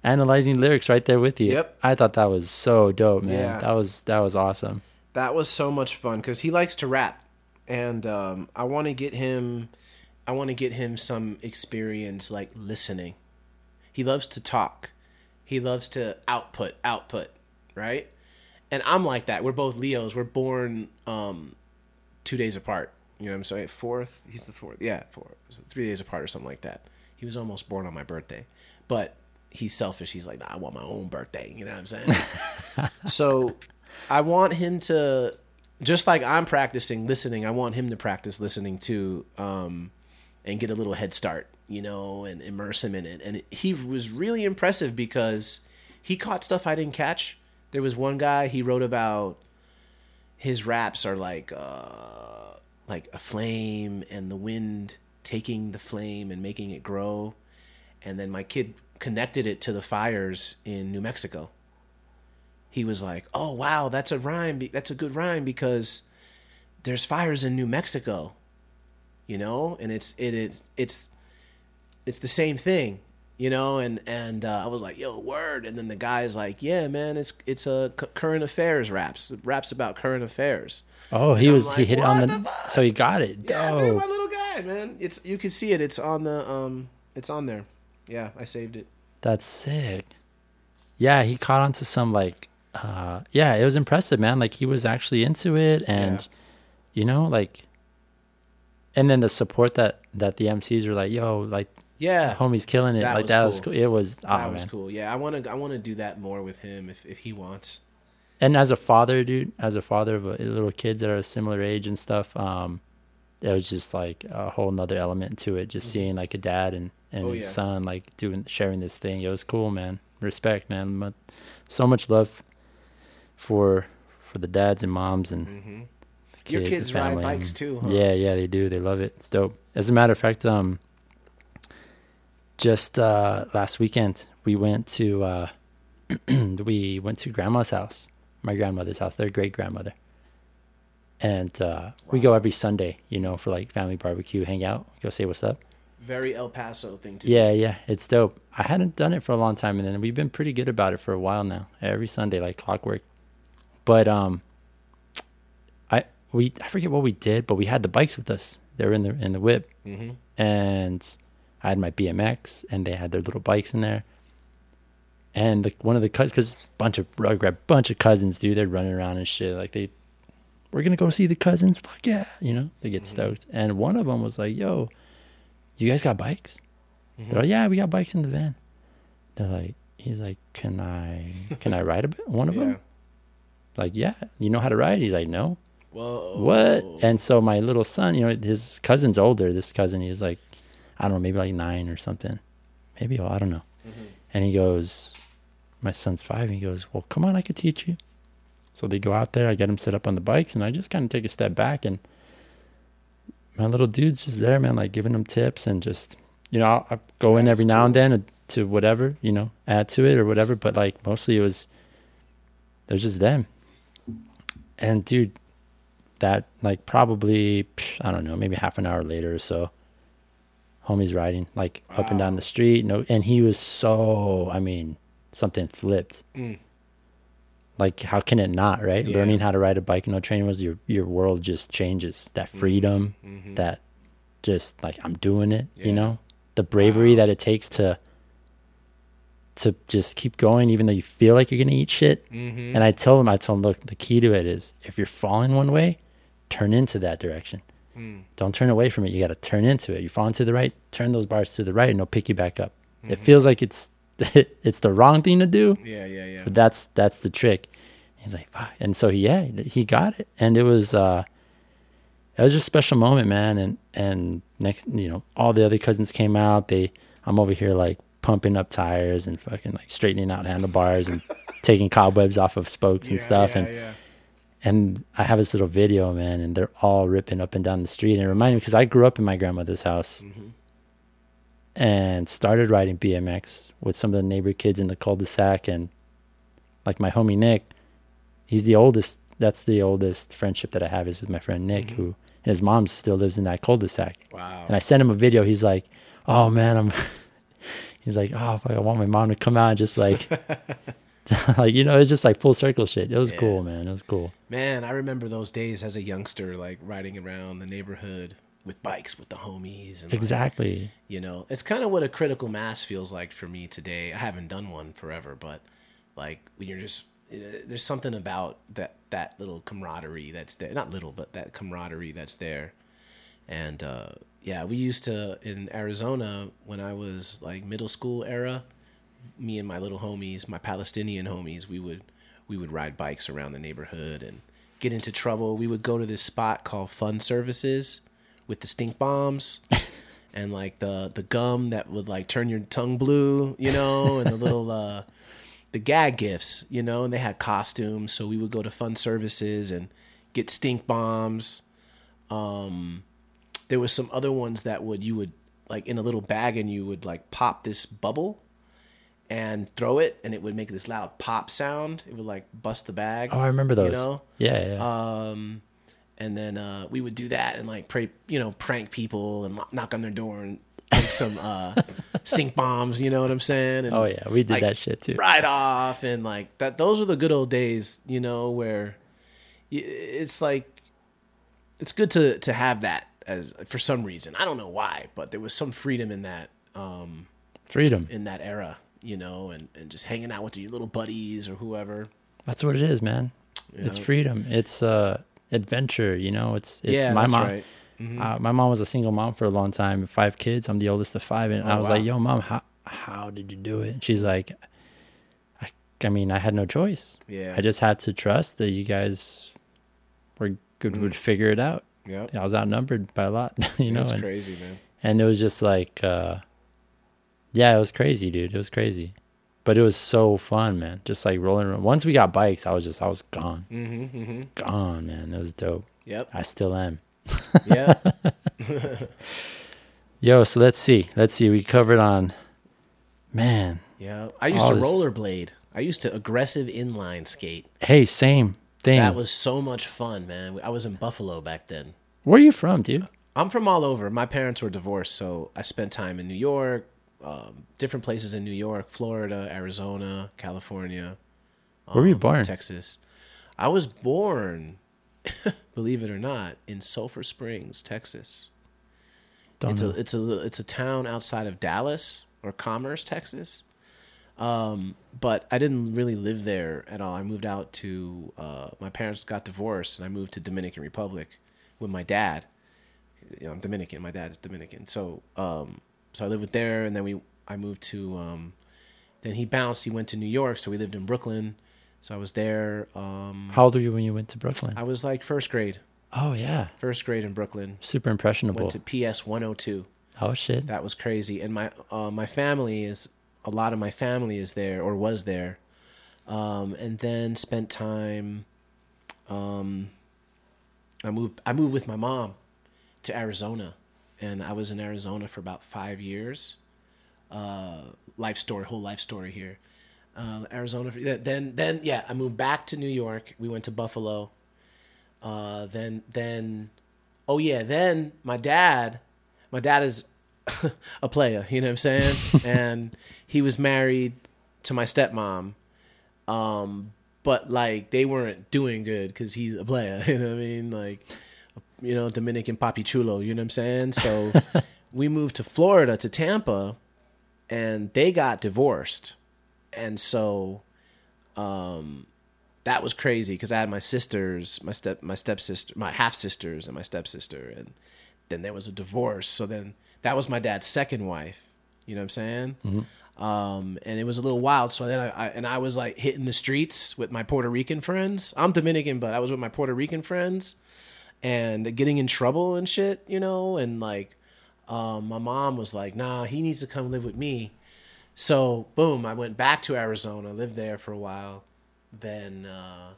analyzing lyrics right there with you. Yep. I thought that was so dope, man. Yeah. That was That was awesome. That was so much fun because he likes to rap, and um, I want to get him. I want to get him some experience like listening. He loves to talk. He loves to output, output, right? And I'm like that. We're both Leos. We're born um, two days apart. You know what I'm saying? Fourth. He's the fourth. Yeah, four. So three days apart or something like that. He was almost born on my birthday, but he's selfish. He's like, nah, I want my own birthday. You know what I'm saying? So. I want him to, just like I'm practicing listening, I want him to practice listening too, um, and get a little head start, you know, and immerse him in it. And it, he was really impressive because he caught stuff I didn't catch. There was one guy, he wrote about his raps are like, uh, like a flame and the wind taking the flame and making it grow. And then my kid connected it to the fires in New Mexico. He was like, oh, wow, that's a rhyme. That's a good rhyme because there's fires in New Mexico, you know, and it's it is it's it's the same thing, you know, and and uh, I was like, yo, word. And then the guy's like, yeah, man, it's it's a current affairs raps, raps about current affairs. Oh, he and was like, he hit it on the, the so he got it. Yeah, dude, my little guy, man. It's you can see it. It's on the um, it's on there. Yeah, I saved it. That's sick. Yeah, he caught onto some like. Uh, yeah, it was impressive, man. Like he was actually into it, and yeah. you know, like, and then the support that that the M Cs were like, "Yo, like, yeah, homie's killing it." That like was that cool. was cool. It was that oh, was man. cool. Yeah, I want to I want to do that more with him if if he wants. And as a father, dude, as a father of a, little kids that are a similar age and stuff, um, it was just like a whole nother element to it. Just mm-hmm. seeing like a dad and, and oh, his yeah. son like doing sharing this thing. It was cool, man. Respect, man. So much love for for the dads and moms and mm-hmm. the kids. Your kids and ride bikes and, too, huh? Yeah, yeah, they do. They love it. It's dope. As a matter of fact, um, just uh, last weekend we went to uh, we went to grandma's house. My grandmother's house, their great grandmother, and uh, wow. we go every Sunday, you know, for like family barbecue, hang out, go say what's up. Very El Paso thing to yeah, do. Yeah, yeah, it's dope. I hadn't done it for a long time, and then we've been pretty good about it for a while now. Every Sunday, like clockwork. But um, I we I forget what we did, but we had the bikes with us. They were in the in the whip, mm-hmm. and I had my B M X, and they had their little bikes in there. And the, one of the cousins, because bunch of I grab a bunch of cousins, dude, they're running around and shit. Like they, we're gonna go see the cousins. Fuck yeah, you know, they get mm-hmm. stoked. And one of them was like, "Yo, you guys got bikes?" Mm-hmm. They're like, "Yeah, we got bikes in the van." They're like, he's like, "Can I, can I ride a bit?" One of yeah. them, like, "Yeah, you know how to ride?" He's like, "No." Whoa. What? And so my little son, you know, his cousin's older. This cousin, he's like, I don't know, maybe like nine or something, maybe oh, I don't know. Mm-hmm. And he goes, my son's five, and he goes, well, come on, I could teach you. So they go out there, I get him set up on the bikes, and I just kind of take a step back, and my little dude's just there, man, like giving him tips, and just, you know, I'll, I'll go yeah, in every now cool. and then to whatever, you know, add to it or whatever, but like mostly it was, it was just them. And dude, that like probably, I don't know, maybe half an hour later or so, homie's riding like wow. up and down the street, no, and he was so, I mean, something flipped. Mm. Like, how can it not, right? Yeah. Learning how to ride a bike, no training, was your your world just changes. That freedom, mm-hmm. that just like I'm doing it, yeah. you know, the bravery wow. that it takes to to just keep going, even though you feel like you're gonna eat shit. Mm-hmm. And I tell him, I tell him, look, the key to it is if you're falling one way, turn into that direction. Mm. Don't turn away from it. You got to turn into it. You fall into the right, turn those bars to the right, and they'll pick you back up. Mm-hmm. It feels like it's it's the wrong thing to do. Yeah, yeah, yeah. But that's that's the trick. He's like, fuck. And so yeah, he got it, and it was uh, it was just a special moment, man. And and next, you know, all the other cousins came out. They, I'm over here like pumping up tires and fucking like straightening out handlebars and taking cobwebs off of spokes yeah, and stuff. Yeah, and yeah. And I have this little video, man, and they're all ripping up and down the street. And it reminded me, because I grew up in my grandmother's house mm-hmm. and started riding B M X with some of the neighbor kids in the cul-de-sac. And like my homie Nick, he's the oldest. That's the oldest friendship that I have is with my friend Nick, mm-hmm. who and his mom still lives in that cul-de-sac. Wow. And I sent him a video. He's like, oh, man, I'm... he's like, oh, fuck, I want my mom to come out and just like... like, you know, it's just like full circle shit. It was yeah. cool, man. It was cool. Man, I remember those days as a youngster, like riding around the neighborhood with bikes with the homies. And exactly. Like, you know, it's kind of what a critical mass feels like for me today. I haven't done one forever, but like when you're just, there's something about that, that little camaraderie that's there. Not little, but that camaraderie that's there. And uh, yeah, we used to, in Arizona, when I was like middle school era, me and my little homies, my Palestinian homies, we would we would ride bikes around the neighborhood and get into trouble. We would go to this spot called Fun Services with the stink bombs and like the the gum that would like turn your tongue blue, you know, and the little uh, the gag gifts, you know, and they had costumes. So we would go to Fun Services and get stink bombs. Um, there was some other ones that would you would like in a little bag and you would like pop this bubble and throw it, and it would make this loud pop sound. It would like bust the bag. Oh, I remember those. You know? Yeah, yeah. Um, and then uh, we would do that and like pray, you know, prank people and knock on their door and make some uh, stink bombs. You know what I'm saying? And, oh yeah, we did like, that shit too. Ride off and like that. Those were the good old days, you know, where it's like it's good to to have that as for some reason. I don't know why, but there was some freedom in that. Um, freedom in that era. You know, and, and just hanging out with your little buddies or whoever. That's what it is, man. You it's know? Freedom. It's uh, adventure, you know. It's it's yeah, my that's mom. Right. Mm-hmm. Uh, my mom was a single mom for a long time, five kids. I'm the oldest of five. And oh, I was wow. like, yo, mom, how how did you do it? And she's like, I I mean, I had no choice. Yeah. I just had to trust that you guys were good, mm. would figure it out. Yeah. I was outnumbered by a lot, you know. That's and, crazy, man. And it was just like, uh, yeah, it was crazy, dude. It was crazy. But it was so fun, man. Just like rolling around. Once we got bikes, I was just, I was gone. Mm-hmm, mm-hmm. Gone, man. It was dope. Yep. I still am. Yeah. Yo, so let's see. Let's see. We covered on, man. Yeah. I used to this. rollerblade. I used to aggressive inline skate. Hey, same thing. That was so much fun, man. I was in Buffalo back then. Where are you from, dude? I'm from all over. My parents were divorced, so I spent time in New York, um, different places in New York, Florida, Arizona, California. Um, Where were you born? Texas. I was born, believe it or not, in Sulphur Springs, Texas. Don't it's know. a it's a it's a town outside of Dallas or Commerce, Texas. Um, but I didn't really live there at all. I moved out to, uh, my parents got divorced and I moved to Dominican Republic with my dad. You know, I'm Dominican. My dad's Dominican. So, um, so I lived with there and then we, I moved to, um, then he bounced, he went to New York. So we lived in Brooklyn. So I was there. Um, how old were you when you went to Brooklyn? I was like first grade. Oh yeah. First grade in Brooklyn. Super impressionable. Went to P S one oh two. Oh shit. That was crazy. And my, uh, my family is, a lot of my family is there or was there, um, and then spent time. Um, I moved. I moved with my mom to Arizona, and I was in Arizona for about five years. Uh, life story, whole life story here. Uh, Arizona. Then, then, yeah, I moved back to New York. We went to Buffalo. Uh, then, then, oh yeah, then my dad. My dad is. A player, you know what I'm saying? And he was married to my stepmom, um, but like they weren't doing good because he's a player, you know what I mean? Like, you know, Dominican Papi Chulo, you know what I'm saying? So we moved to Florida, to Tampa, and they got divorced. And so um, that was crazy because I had my sisters, my step, my stepsister, my half sisters, and my stepsister, and then there was a divorce. So then. That was my dad's second wife, you know what I'm saying? Mm-hmm. Um, and it was a little wild. So then I, I and I was like hitting the streets with my Puerto Rican friends. I'm Dominican, but I was with my Puerto Rican friends and getting in trouble and shit, you know? And like, um, my mom was like, nah, he needs to come live with me. So boom, I went back to Arizona, lived there for a while. Then, uh,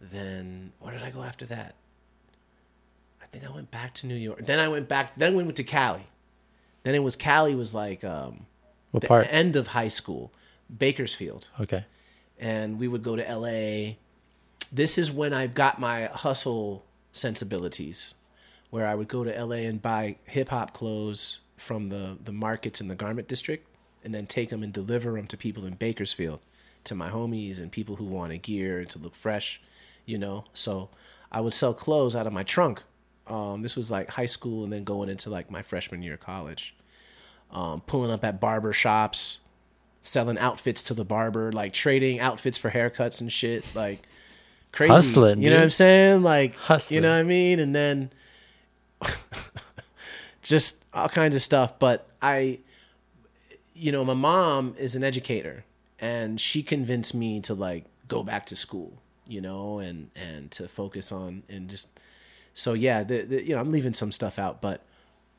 then where did I go after that? I think I went back to New York. Then I went back, then we went to Cali. Then it was Cali was like um, what the part? End of high school, Bakersfield. Okay. And we would go to L A. This is when I got my hustle sensibilities, where I would go to L A and buy hip-hop clothes from the, the markets in the garment district and then take them and deliver them to people in Bakersfield, to my homies and people who wanted gear and to look fresh, you know. So I would sell clothes out of my trunk. Um, this was like high school and then going into like my freshman year of college, um, pulling up at barber shops, selling outfits to the barber, like trading outfits for haircuts and shit, like crazy. Hustling, you dude. know what I'm saying? Like, Hustling. You know what I mean? And then just all kinds of stuff. But I, you know, my mom is an educator and she convinced me to like go back to school, you know, and, and to focus on and just, So yeah, the, the, you know, I'm leaving some stuff out, but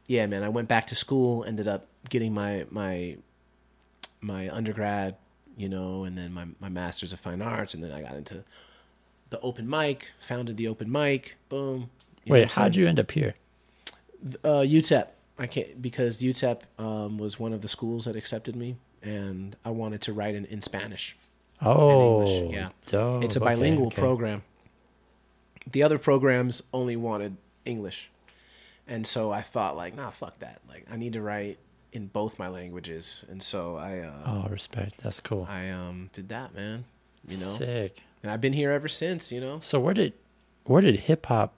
yeah, man, I went back to school, ended up getting my my my undergrad, you know, and then my, my master's of fine arts, and then I got into the open mic, founded the open mic, boom. You Wait, how'd you end up here? Uh, U T E P. I can't because U T E P um, was one of the schools that accepted me, and I wanted to write in, in Spanish. Oh, in English. Yeah, dope. It's a bilingual okay, okay. program. The other programs only wanted English. And so I thought like, nah, fuck that. Like I need to write in both my languages. And so I, uh, oh, respect. That's cool. I, um, did that, man, you know, sick. And I've been here ever since, you know? So where did, where did hip hop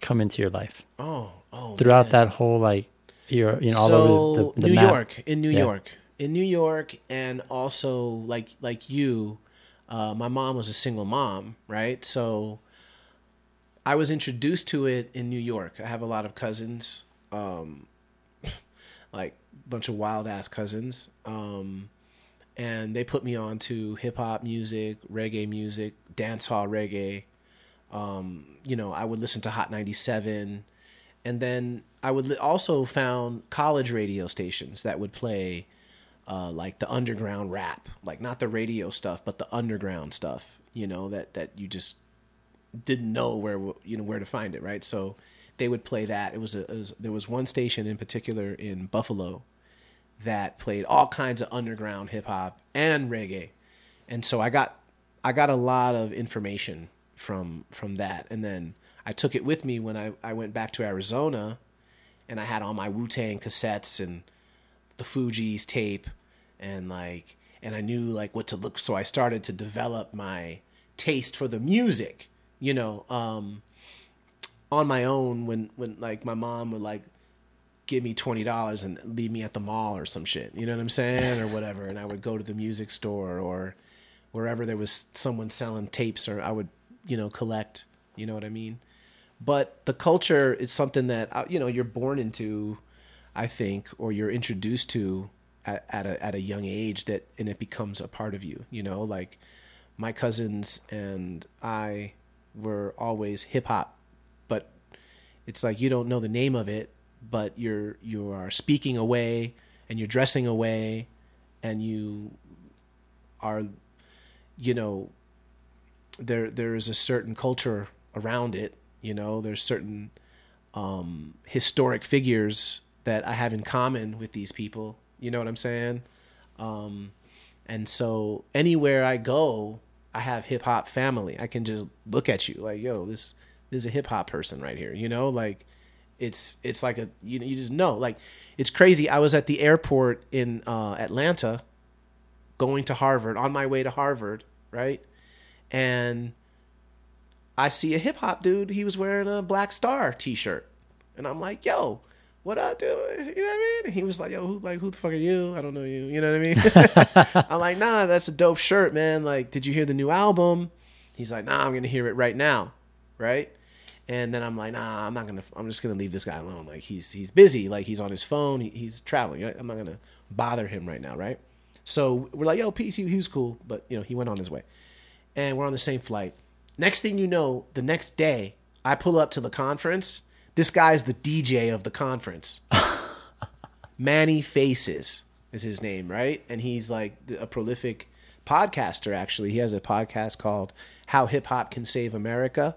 come into your life? Oh, oh, throughout man. that whole, like you're, you know, all so over the, the New map. York in New yeah. York in New York. And also like, like you, uh, my mom was a single mom. Right. So, I was introduced to it in New York. I have a lot of cousins, um, like a bunch of wild ass cousins. Um, and they put me on to hip hop music, reggae music, dancehall reggae. Um, you know, I would listen to Hot ninety-seven, and then I would li- also found college radio stations that would play uh, like the underground rap, like not the radio stuff, but the underground stuff, you know, that, that you just didn't know where, you know, where to find it. Right. So they would play that. It was a, it was, there was one station in particular in Buffalo that played all kinds of underground hip hop and reggae. And so I got, I got a lot of information from, from that. And then I took it with me when I, I went back to Arizona, and I had all my Wu-Tang cassettes and the Fugees tape, and like, and I knew like what to look. So I started to develop my taste for the music, you know, um, on my own when, when like my mom would like give me twenty dollars and leave me at the mall or some shit, you know what I'm saying? Or whatever. And I would go to the music store or wherever there was someone selling tapes, or I would, you know, collect, you know what I mean? But the culture is something that, you know, you're born into, I think, or you're introduced to at, at a at a young age, that, and it becomes a part of you, you know, like my cousins and I were always hip hop, but it's like, you don't know the name of it, but you're, you are speaking away and you're dressing away and you are, you know, there, there is a certain culture around it. You know, there's certain um, historic figures that I have in common with these people. You know what I'm saying? Um, and so anywhere I go, I have hip hop family. I can just look at you like, yo, this, this is a hip hop person right here. You know, like it's it's like a you you just know. Like it's crazy. I was at the airport in uh, Atlanta, going to Harvard, on my way to Harvard, right? And I see a hip hop dude. He was wearing a Black Star t-shirt, and I'm like, "Yo, what up, dude? You know what I mean?" And he was like, "Yo, who, like, who the fuck are you? I don't know you. You know what I mean?" I'm like, "Nah, that's a dope shirt, man. Like, did you hear the new album?" He's like, "Nah, I'm gonna hear it right now, right?" And then I'm like, "Nah, I'm not gonna. I'm just gonna leave this guy alone. Like, he's he's busy. Like, he's on his phone. He, he's traveling. I'm not gonna bother him right now, right?" So we're like, "Yo, peace." He, he was cool, but you know, he went on his way, and we're on the same flight. Next thing you know, the next day, I pull up to the conference. This guy's the D J of the conference. Manny Faces is his name, right? And he's like a prolific podcaster, actually. He has a podcast called How Hip Hop Can Save America.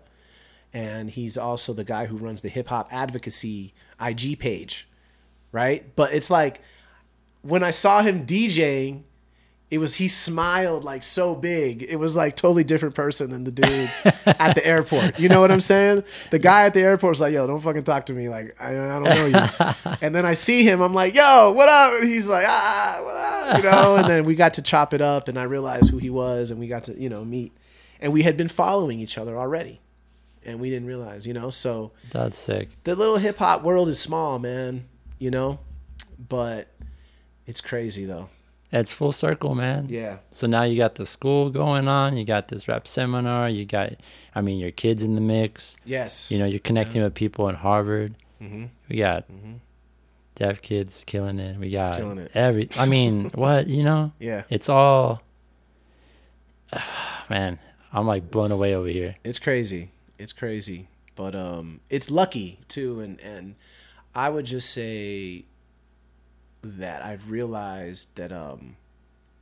And he's also the guy who runs the Hip Hop Advocacy I G page, right? But it's like, when I saw him DJing, it was, he smiled like so big. It was like totally different person than the dude at the airport. You know what I'm saying? The guy at the airport was like, "Yo, don't fucking talk to me. Like, I, I don't know you." And then I see him. I'm like, "Yo, what up?" And he's like, "Ah, what up?" You know? And then we got to chop it up, and I realized who he was, and we got to, you know, meet. And we had been following each other already, and we didn't realize, you know? So that's sick. The little hip hop world is small, man, you know? But it's crazy, though. It's full circle, man. Yeah. So now you got the school going on. You got this rap seminar. You got, I mean, your kids in the mix. Yes. You know, you're connecting yeah. with people in Harvard. Mm-hmm. We got mm-hmm. deaf kids killing it. We got killing it. Every. I mean, what you know? Yeah. It's all. Uh, man, I'm like blown it's, away over here. It's crazy. It's crazy, but um, it's lucky too, and and I would just say that I've realized that um,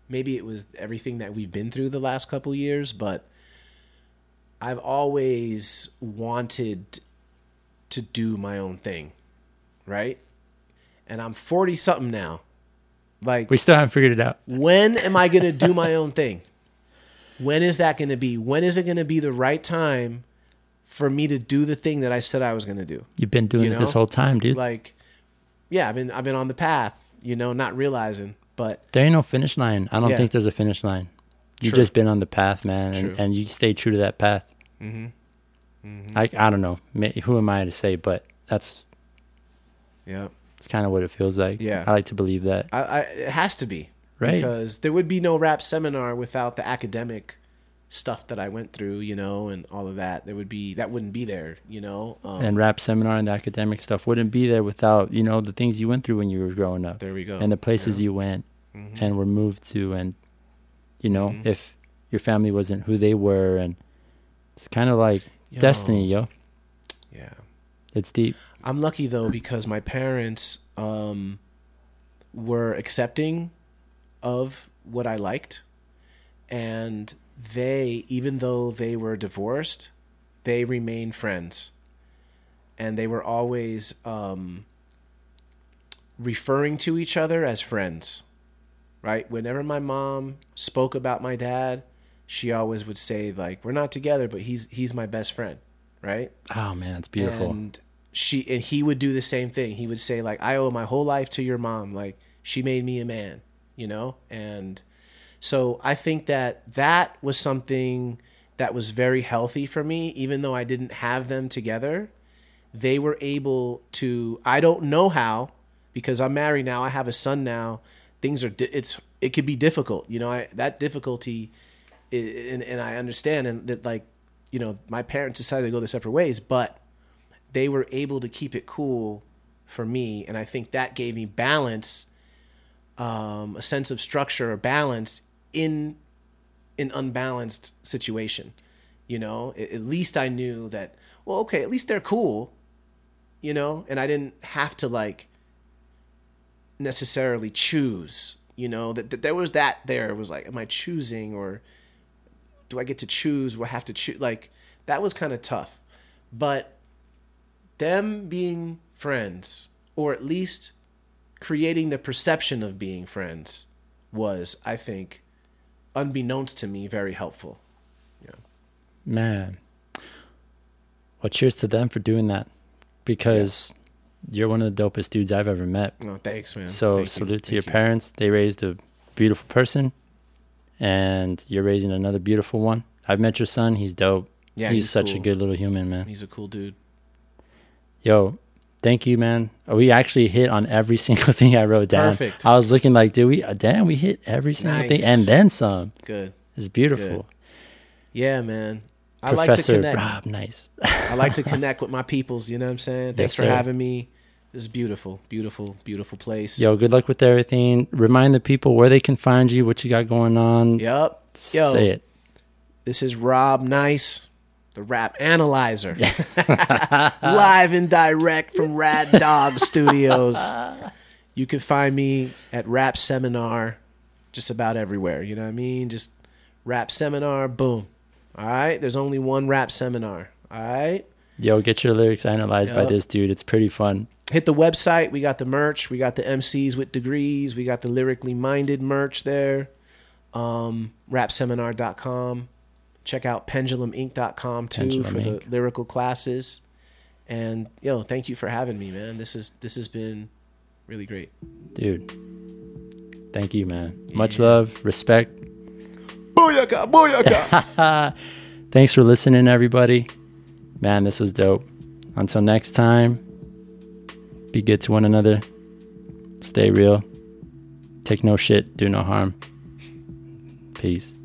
maybe it was everything that we've been through the last couple years, but I've always wanted to do my own thing, right? And I'm forty-something now. Like, we still haven't figured it out. When am I going to do my own thing? When is that going to be? When is it going to be the right time for me to do the thing that I said I was going to do? You've been doing you know? it this whole time, dude. Like, yeah, I've been I've been on the path, you know, not realizing, but there ain't no finish line. I don't yeah. think there's a finish line. You've true. Just been on the path, man, and, and you stay true to that path. Mm-hmm. Mm-hmm. I I don't know. Who am I to say? But that's yeah, it's kind of what it feels like. Yeah, I like to believe that. I, I it has to be right, because there would be no rap seminar without the academic stuff that I went through, you know, and all of that. There would be, that wouldn't be there, you know. Um, and rap seminar and the academic stuff wouldn't be there without, you know, the things you went through when you were growing up. There we go. And the places yeah. you went mm-hmm. and were moved to and you know, mm-hmm. if your family wasn't who they were. And it's kind of like yo. destiny, yo. Yeah. It's deep. I'm lucky, though, because my parents um, were accepting of what I liked. And they, even though they were divorced, they remained friends. And they were always um, referring to each other as friends, right? Whenever my mom spoke about my dad, she always would say, like, we're not together, but he's he's my best friend, right? Oh, man, that's beautiful. And she and he would do the same thing. He would say, like, I owe my whole life to your mom. Like, she made me a man, you know? And so I think that that was something that was very healthy for me, even though I didn't have them together. They were able to, I don't know how, because I'm married now, I have a son now, things are, it's, it could be difficult, you know, I, that difficulty, is, and, and I understand, and that, like, you know, my parents decided to go their separate ways, but they were able to keep it cool for me, and I think that gave me balance, um, a sense of structure or balance in an unbalanced situation, you know, at least I knew that, well, okay, at least they're cool. You know, and I didn't have to, like, necessarily choose, you know, that, that there was that there. It was like, am I choosing, or do I get to choose? Or have to choose? Like, that was kind of tough. But them being friends, or at least creating the perception of being friends, was, I think, unbeknownst to me, very helpful. Yeah. Man. Well, cheers to them for doing that. Because yeah. you're one of the dopest dudes I've ever met. Oh, thanks, man. So Thank salute you. to Thank your you. parents. They raised a beautiful person, and you're raising another beautiful one. I've met your son. He's dope. Yeah, he's, he's such cool. a good little human, man. He's a cool dude. Yo, thank you, man. We actually hit on every single thing I wrote down. Perfect. I was looking like, dude, we damn, we hit every single nice. thing and then some. Good. It's beautiful. Good. Yeah, man. I Professor like to connect. Rob Nice. I like to connect with my peoples, you know what I'm saying? Thanks yes, for sir. having me. This is beautiful, beautiful, beautiful place. Yo, good luck with everything. Remind the people where they can find you, what you got going on. Yep. Yo, say it. This is Rob Nice, the Rap Analyzer. Live and direct from Rad Dog Studios. You can find me at Rap Seminar just about everywhere, you know what I mean? Just Rap Seminar, boom. All right, there's only one Rap Seminar. All right. Yo, get your lyrics analyzed yep. by this dude. It's pretty fun. Hit the website. We got the merch. We got the M Cs with degrees. We got the lyrically minded merch there. Um, rap seminar dot com. Check out pendulum ink dot com too Pendulum for Inc. the lyrical classes. And yo, thank you for having me, man. This is this has been really great. Dude. Thank you, man. Yeah. Much love, respect. Booyaka, booyaka. Thanks for listening, everybody. Man, this was dope. Until next time, be good to one another. Stay real. Take no shit. Do no harm. Peace.